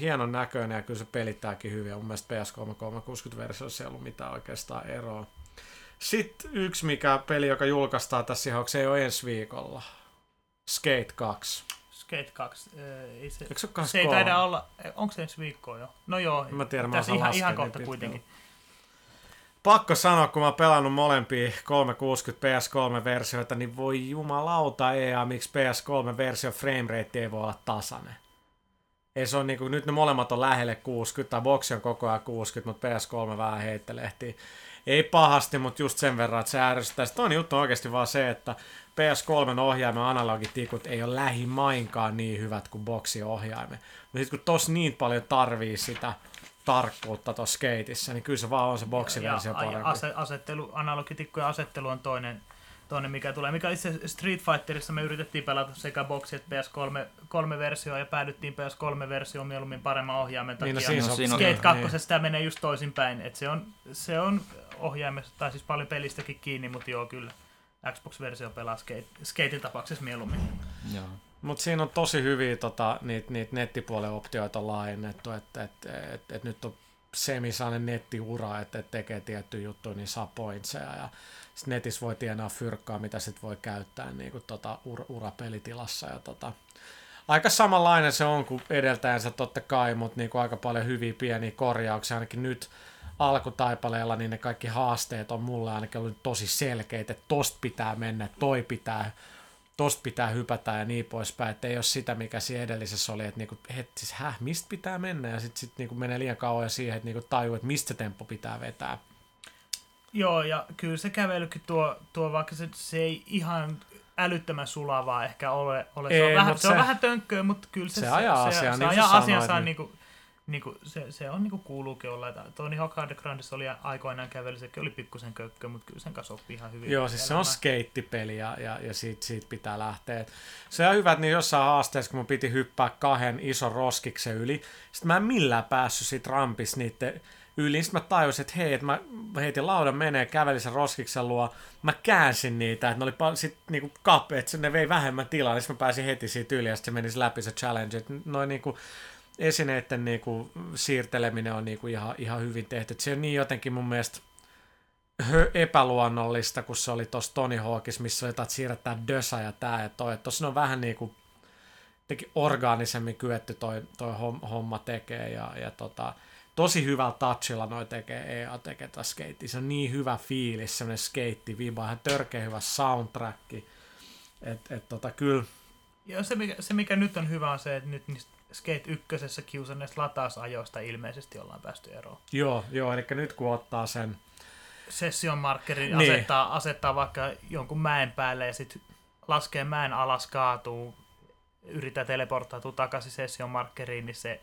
hienon näköinen ja kyllä se pelittääkin hyvin. Mun mielestä PS360-versiossa ei ollut mitään oikeastaan eroa. Sitten yksi peli, joka julkaistaan tässä ihan, se ei ole ensi viikolla. Skate 2. Se ei taida olla. Onko se ensi viikkoa jo? No joo. Mä tiedän, tässä ihan kohta niin kuitenkin. Pakko sanoa, kun mä oon pelannut molempia 360 PS3-versioita, niin voi jumalauta EA, miksi PS3-versio framerate ei voi olla tasainen. Ei se on niinku, nyt ne molemmat on lähelle 60, tai boksi on koko ajan 60, mutta PS3 vähän heittelehtii. Ei pahasti, mutta just sen verran, että se ärsyttää. Sitten toinen juttu on oikeasti vaan se, että PS3 ohjaimen analogitikut ei ole lähimainkaan niin hyvät kuin boksi ohjaimen. Mutta sitten kun tossa niin paljon tarvii sitä tarkkuutta tuossa Skateissa, niin kyllä se vaan on se boksiversio parempi. Analogitikkujen asettelu on toinen mikä tulee. Mikä itse Street Fighterissa me yritettiin pelata sekä boksi että PS3-versioa ja päädyttiin PS3-versioon mieluummin paremman ohjaimen takia. Skate 2 sitä menee just toisinpäin. Et se on ohjaimessa, tai siis paljon pelistäkin kiinni, mutta joo kyllä. Xbox-versio pelaa Skaten tapauksessa mieluummin. Mutta siinä on tosi hyviä niitä nettipuolen optioita laajennettu, että nyt on semisainen nettiura, että tekee tiettyjä juttuja, niin saa pointseja ja sitten netissä voi tienaa fyrkkaa, mitä sitten voi käyttää niin kuin urapelitilassa. Ja aika samanlainen se on kuin edeltäjänsä totta kai, mutta niin kuin aika paljon hyviä pieniä korjauksia ainakin nyt alkutaipaleella, niin ne kaikki haasteet on mulle ainakin ollut tosi selkeitä, että tosta pitää mennä, toi pitää tosta pitää hypätä ja niin poispäin, että ei ole sitä, mikä siinä edellisessä oli, että niinku, siis mistä pitää mennä, ja sit niinku menee liian kauan siihen, että niinku tajuu, että mistä se temppu pitää vetää. Joo, ja kyllä se kävelykin tuo vaikka se ei ihan älyttömän sulavaa ehkä ole. Se on vähän tönkköä, mutta kyllä se ajaa asiaa. Se ajaa asiaa, niinku, se on niinku kuuluukin olla. Tony Hawk's Undergroundissa oli aikoinaan kävely, sekin oli pikkusen kökkö, mutta kyllä sen kanssa oppii ihan hyvin. Joo, siis se on skeittipeli ja siitä pitää lähteä. Se on hyvä, että niin jossain haasteessa, kun mun piti hyppää kahden ison roskiksen yli, sitten mä en millään päässyt siitä rampissa niiden yli. Sitten mä tajusin, että hei, että mä heitin laudan meneen, kävelin sen roskiksen luo, mä käänsin niitä, että ne oli sitten niinku kapeet, ne vei vähemmän tilaa, niin sitten mä pääsin heti siitä yli ja sitten se menisi läpi se challenge. Noin niinku esineiden niinku siirteleminen on niinku ihan hyvin tehty. Et se on niin jotenkin mun mielestä epäluonnollista, kun se oli tuossa Tony Hawkissa, missä oli, että siirretään dösa ja tää ja toi. Tuossa on vähän niinku orgaanisemmin kyetty toi homma tekee ja tosi hyvällä touchilla noi tekee EA tekee taas skeitti. Se on niin hyvä fiilis, semmoinen skeittiviiba, ihan törkeä hyvä soundtrack. Kyllä. Joo, se mikä nyt on hyvä on se, että nyt Skate 1 kiusanneista latausajoista ilmeisesti ollaan päästy eroon. Joo, eli nyt kun ottaa sen session markerin, niin asettaa vaikka jonkun mäen päälle ja sitten laskee mäen alas, kaatuu, yrittää teleporttautua takaisin session markeriin, niin se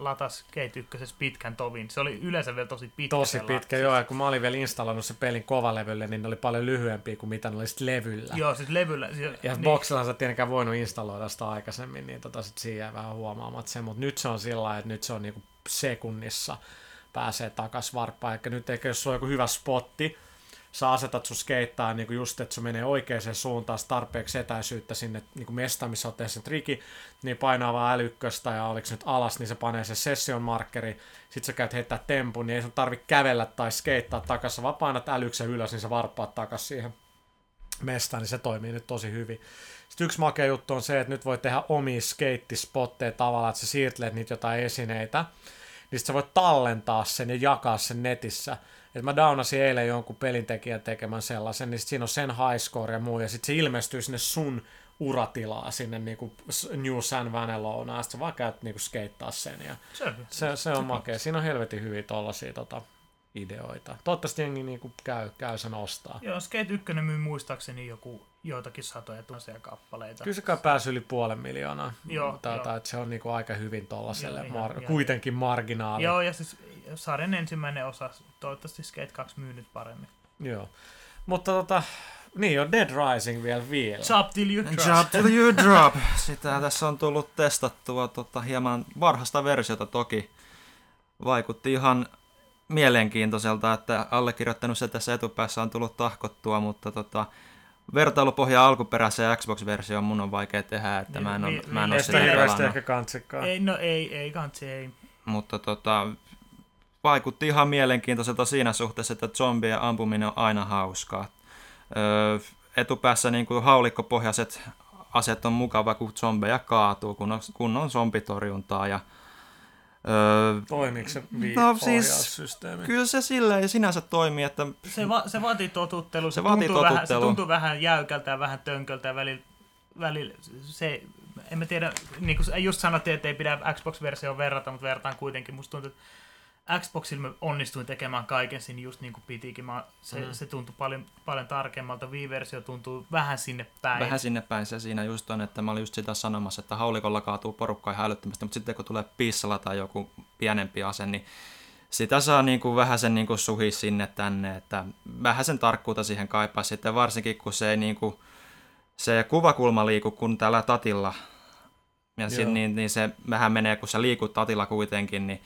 lataa Skate 1 pitkän tovin. Se oli yleensä vielä tosi pitkä. Tosi pitkä, joo, ja kun mä olin vielä installoinut sen pelin kovalevylle, niin ne oli paljon lyhyempiä kuin mitä ne oli sitten levyllä. Joo, siis levyllä. Ja niin. Boxillahan sä tietenkään voinut installoida sitä aikaisemmin, niin sit siinä jää vähän huomaamatta se, mutta nyt se on sillä lailla, että nyt se on niinku sekunnissa pääsee takaisin varppaan. Eli nyt ehkä jos sulla on joku hyvä spotti, sä asetat sun skeittaa niin just, että se menee oikeaan suuntaan tarpeeksi etäisyyttä sinne niin mestaan, missä oot tehnyt sen triki, niin painaa vaan L1 ja oliko se nyt alas, niin se panee sen session markeri, sit sä käyt heittää tempun, niin ei sun tarvi kävellä tai skeittaa takaisin, vaan painat L1 ylös, niin sä varppaat takaisin siihen mestaan, niin se toimii nyt tosi hyvin. Sitten yksi makea juttu on se, että nyt voi tehdä omia skeittispotteja tavallaan, että sä siirtelet niitä jotain esineitä, niin sit sä voit tallentaa sen ja jakaa sen netissä. Et mä downasin eilen jonkun pelintekijän tekemään sellaisen, niin sit siinä on sen highscore ja muu, ja sitten se ilmestyy sinne sun uratilaa, sinne niinku New San Vanelloonaan, ja sit sä vaan käyt niinku skeittaa sen, ja se on makea. Siinä on helvetin hyviä tollasia ideoita. Toivottavasti jengi niinku käy sen ostaa. Joo, Skate 1 myy muistaakseni joitakin satoja tunsia kappaleita. Kyllä se kai pääsi yli 500,000. Joo. Se on niinku aika hyvin tollaselle, kuitenkin marginaali. Joo, ja siis sarjan ensimmäinen osa, toivottavasti Skate 2 myy nyt paremmin. Joo, mutta niin on Dead Rising vielä. Jump till you drop. Jump till you drop. Sitä tässä on tullut testattua hieman varhaista versiota toki. Vaikutti ihan mielenkiintoiselta, että allekirjoittanut se tässä etupäässä on tullut tahkottua, mutta vertailupohjaa alkuperäiseen Xbox-versioon mun on vaikea tehdä, että mä en ole sitä hirveästi ehkä kantsikaan. Ei kantsi. Mutta vaikutti ihan mielenkiintoiselta siinä suhteessa, että zombien ampuminen on aina hauskaa. Etupäässä niin kuin haulikkopohjaiset aseet on mukava, kun zombeja kaatuu, kun on zombitorjuntaa. Ja toimiiko se viipohjaussysteemi? Siis, kyllä se sillä ei sinänsä toimi. Että se vaatii totuttelua. Se tuntuu vähän jäykältä ja vähän tönköltä välillä. Se, en mä tiedä, niin kuin just sanottiin, että ei pidä Xbox-versioon verrata, mutta vertaan kuitenkin. Musta tuntuu, että Xboxilla mä onnistuin tekemään kaiken siinä just niin kuin pitiikin. Se tuntui paljon tarkemmalta. Wii-versio tuntuu vähän sinne päin. Se siinä just on, että mä olin just sitä sanomassa, että haulikolla kaatuu porukkaa ihan älyttömästi, mutta sitten kun tulee pissalla tai joku pienempi ase, niin sitä saa niin kuin vähän sen niin kuin suhi sinne tänne, että vähän sen tarkkuutta siihen kaipaa sitten, varsinkin kun se ei niin kuin, se kuvakulma liiku kun tällä tatilla. Ja sit, niin se vähän menee, kun sä liikut tatilla kuitenkin, niin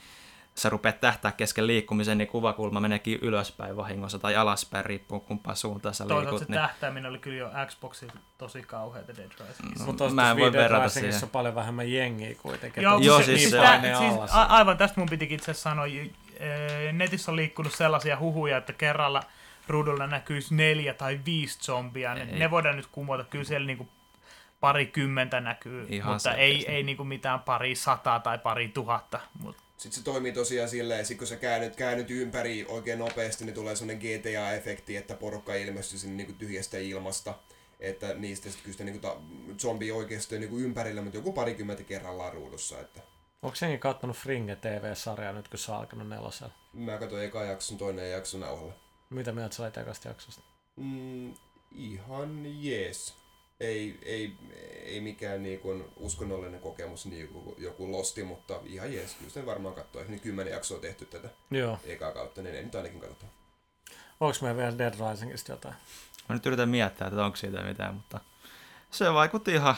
sä rupeat tähtää kesken liikkumisen, niin kuvakulma meneekin ylöspäin vahingossa tai alaspäin, riippuu kumpaan suuntaan sä liikut. Toisaalta se tähtääminen oli kyllä jo Xboxilla tosi kauheata Dead Risingissa. Mutta toistaiseksi Dead Risingissa on paljon vähemmän jengiä kuitenkin. Joo, siis aivan tästä mun pitikin itse sanoa. Netissä on liikkunut sellaisia huhuja, että kerralla ruudulla näkyisi 4 tai 5 zombia. Ne voidaan nyt kumota. Kyllä siellä niinku parikymmentä näkyy, ihan mutta ei niinku mitään 200 tai 2,000. Sitten se toimii tosiaan silleen, kun sä käännyt ympäri oikein nopeasti, niin tulee sellainen GTA-efekti, että porukka ilmestyy sinne niin kuin tyhjästä ilmasta. että niistä sitten kyllä sitä niin zombi oikeasti niin ympärillä, mutta joku 20 kerrallaan ruudussa. Että. Onko senkin kattonut Fringe TV-sarjaa nyt, kun se on alkanut nelosella? Mä katsoin eka jakson, toinen jakson nauhalla. Mitä mieltä sä olet ekasta jaksosta? Ihan jees. Ei mikään niin kuin uskonnollinen kokemus, niin joku losti, mutta ihan jees. Kyllä sen varmaan katsoo. Niin 10 jaksoa tehty tätä ekaa kautta, niin ei nyt ainakin katsotaan. Onko meillä vielä Dead Risingista jotain? Mä nyt yritän miettiä, että onko siitä mitään, mutta se vaikutti ihan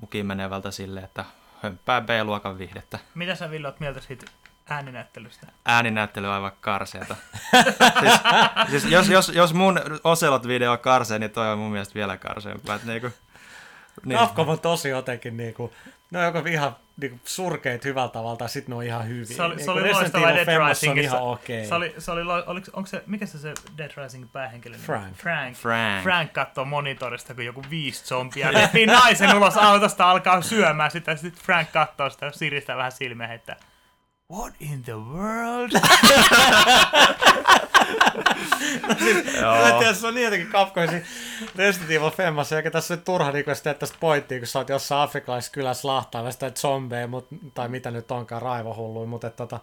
mukiin menevältä silleen, että hömppää B-luokan viihdettä. Mitä sä, Ville, oot mieltä siitä ääninäyttelystä? Ääninäyttely on aivan karseata. siis jos mun Oselot-video on karsea, niin toi on mun mielestä vielä karseampaa. Niin. Nafko on tosi jotenkin, niinku, ne on joko ihan niinku, surkeet hyvällä tavalla, tai sitten ne on ihan hyviä. Se oli loistava Dead Risingissa. Mikä se Dead Rising päähenkilö? Frank. Frank katsoo monitorista, kun joku 5 zombia leppii naisen ulos autosta, alkaa syömään sitä, ja sitten Frank katsoo sitä, siristää vähän silmiä, heittää What in the world? Mä en tiedä, se on niin jotenkin kapkoisin Resident Evil Femmassa, eikä tässä nyt turha niin sitä, että pointtia, kun sä oot jossain afrikalaisessa kylässä lahtaavasta zombeja, tai mitä nyt onkaan, raivohulluja, mutta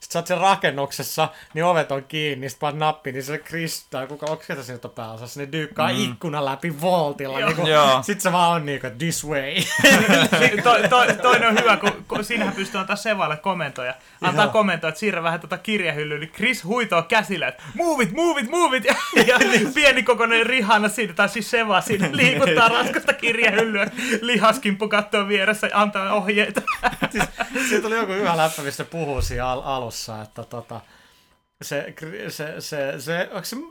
sit sä oot sen rakennuksessa, niin ovet on kiinni, sit paat nappi, niin se Chris, tai kuka, onko ketä sinut on pääosassa, niin dyykkaa ikkunan läpi voltilla, niin kun, sit se vaan on niin kuin, this way. Toinen on hyvä, kun siinähän pystyy antaa Shevalle komentoja. Antaa komentoja, että siirrä vähän tuota kirjahyllyä, niin Chris huitoo käsillä, että move it, ja pienikokoinen Rihanna siitä, tai siis Sheva siinä liikuttaa raskasta kirjahyllyä, lihaskimppu kattoo vieressä ja antaa ohjeita. Siitä oli joku hyvä läppä, missä puhuu siinä alussa, että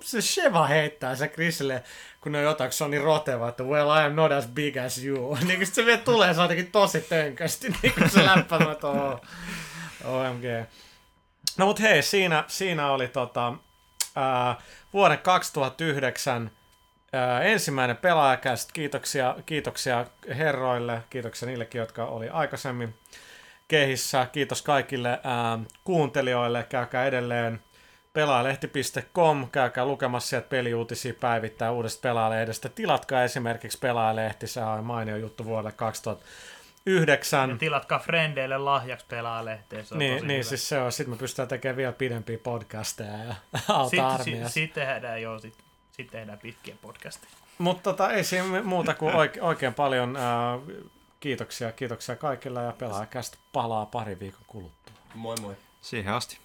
se Sheva heittää se Chrisille, kun ne on jotain, kun se on niin roteva, että well, I am not as big as you. Niin kun se vielä tulee, se on jotenkin tosi tönkästi, niin kun se läppämätö on. OMG. No mut hei, siinä oli vuoden 2009 ensimmäinen Pelaajakäst. Kiitoksia herroille, kiitoksia niillekin, jotka oli aikaisemmin kehissä. Kiitos kaikille kuuntelijoille. Käykää edelleen pelaajalehti.com. Käykää lukemassa sieltä peliuutisia päivittää uudesta Pelaajalehdestä. Tilatkaa esimerkiksi Pelaajalehti. Se on mainio juttu vuodelle 2009. Ja tilatkaa frendeille lahjaksi Pelaajalehteen. Niin siis se on. Sitten me pystytään tekemään vielä pidempiä podcasteja ja auta armiassa. Sitten tehdään pitkiä podcasteja. Mutta ei siinä muuta kuin oikein paljon... Kiitoksia kaikille ja Pelaajakästä palaa pari viikon kuluttua. Moi moi. Siihen asti.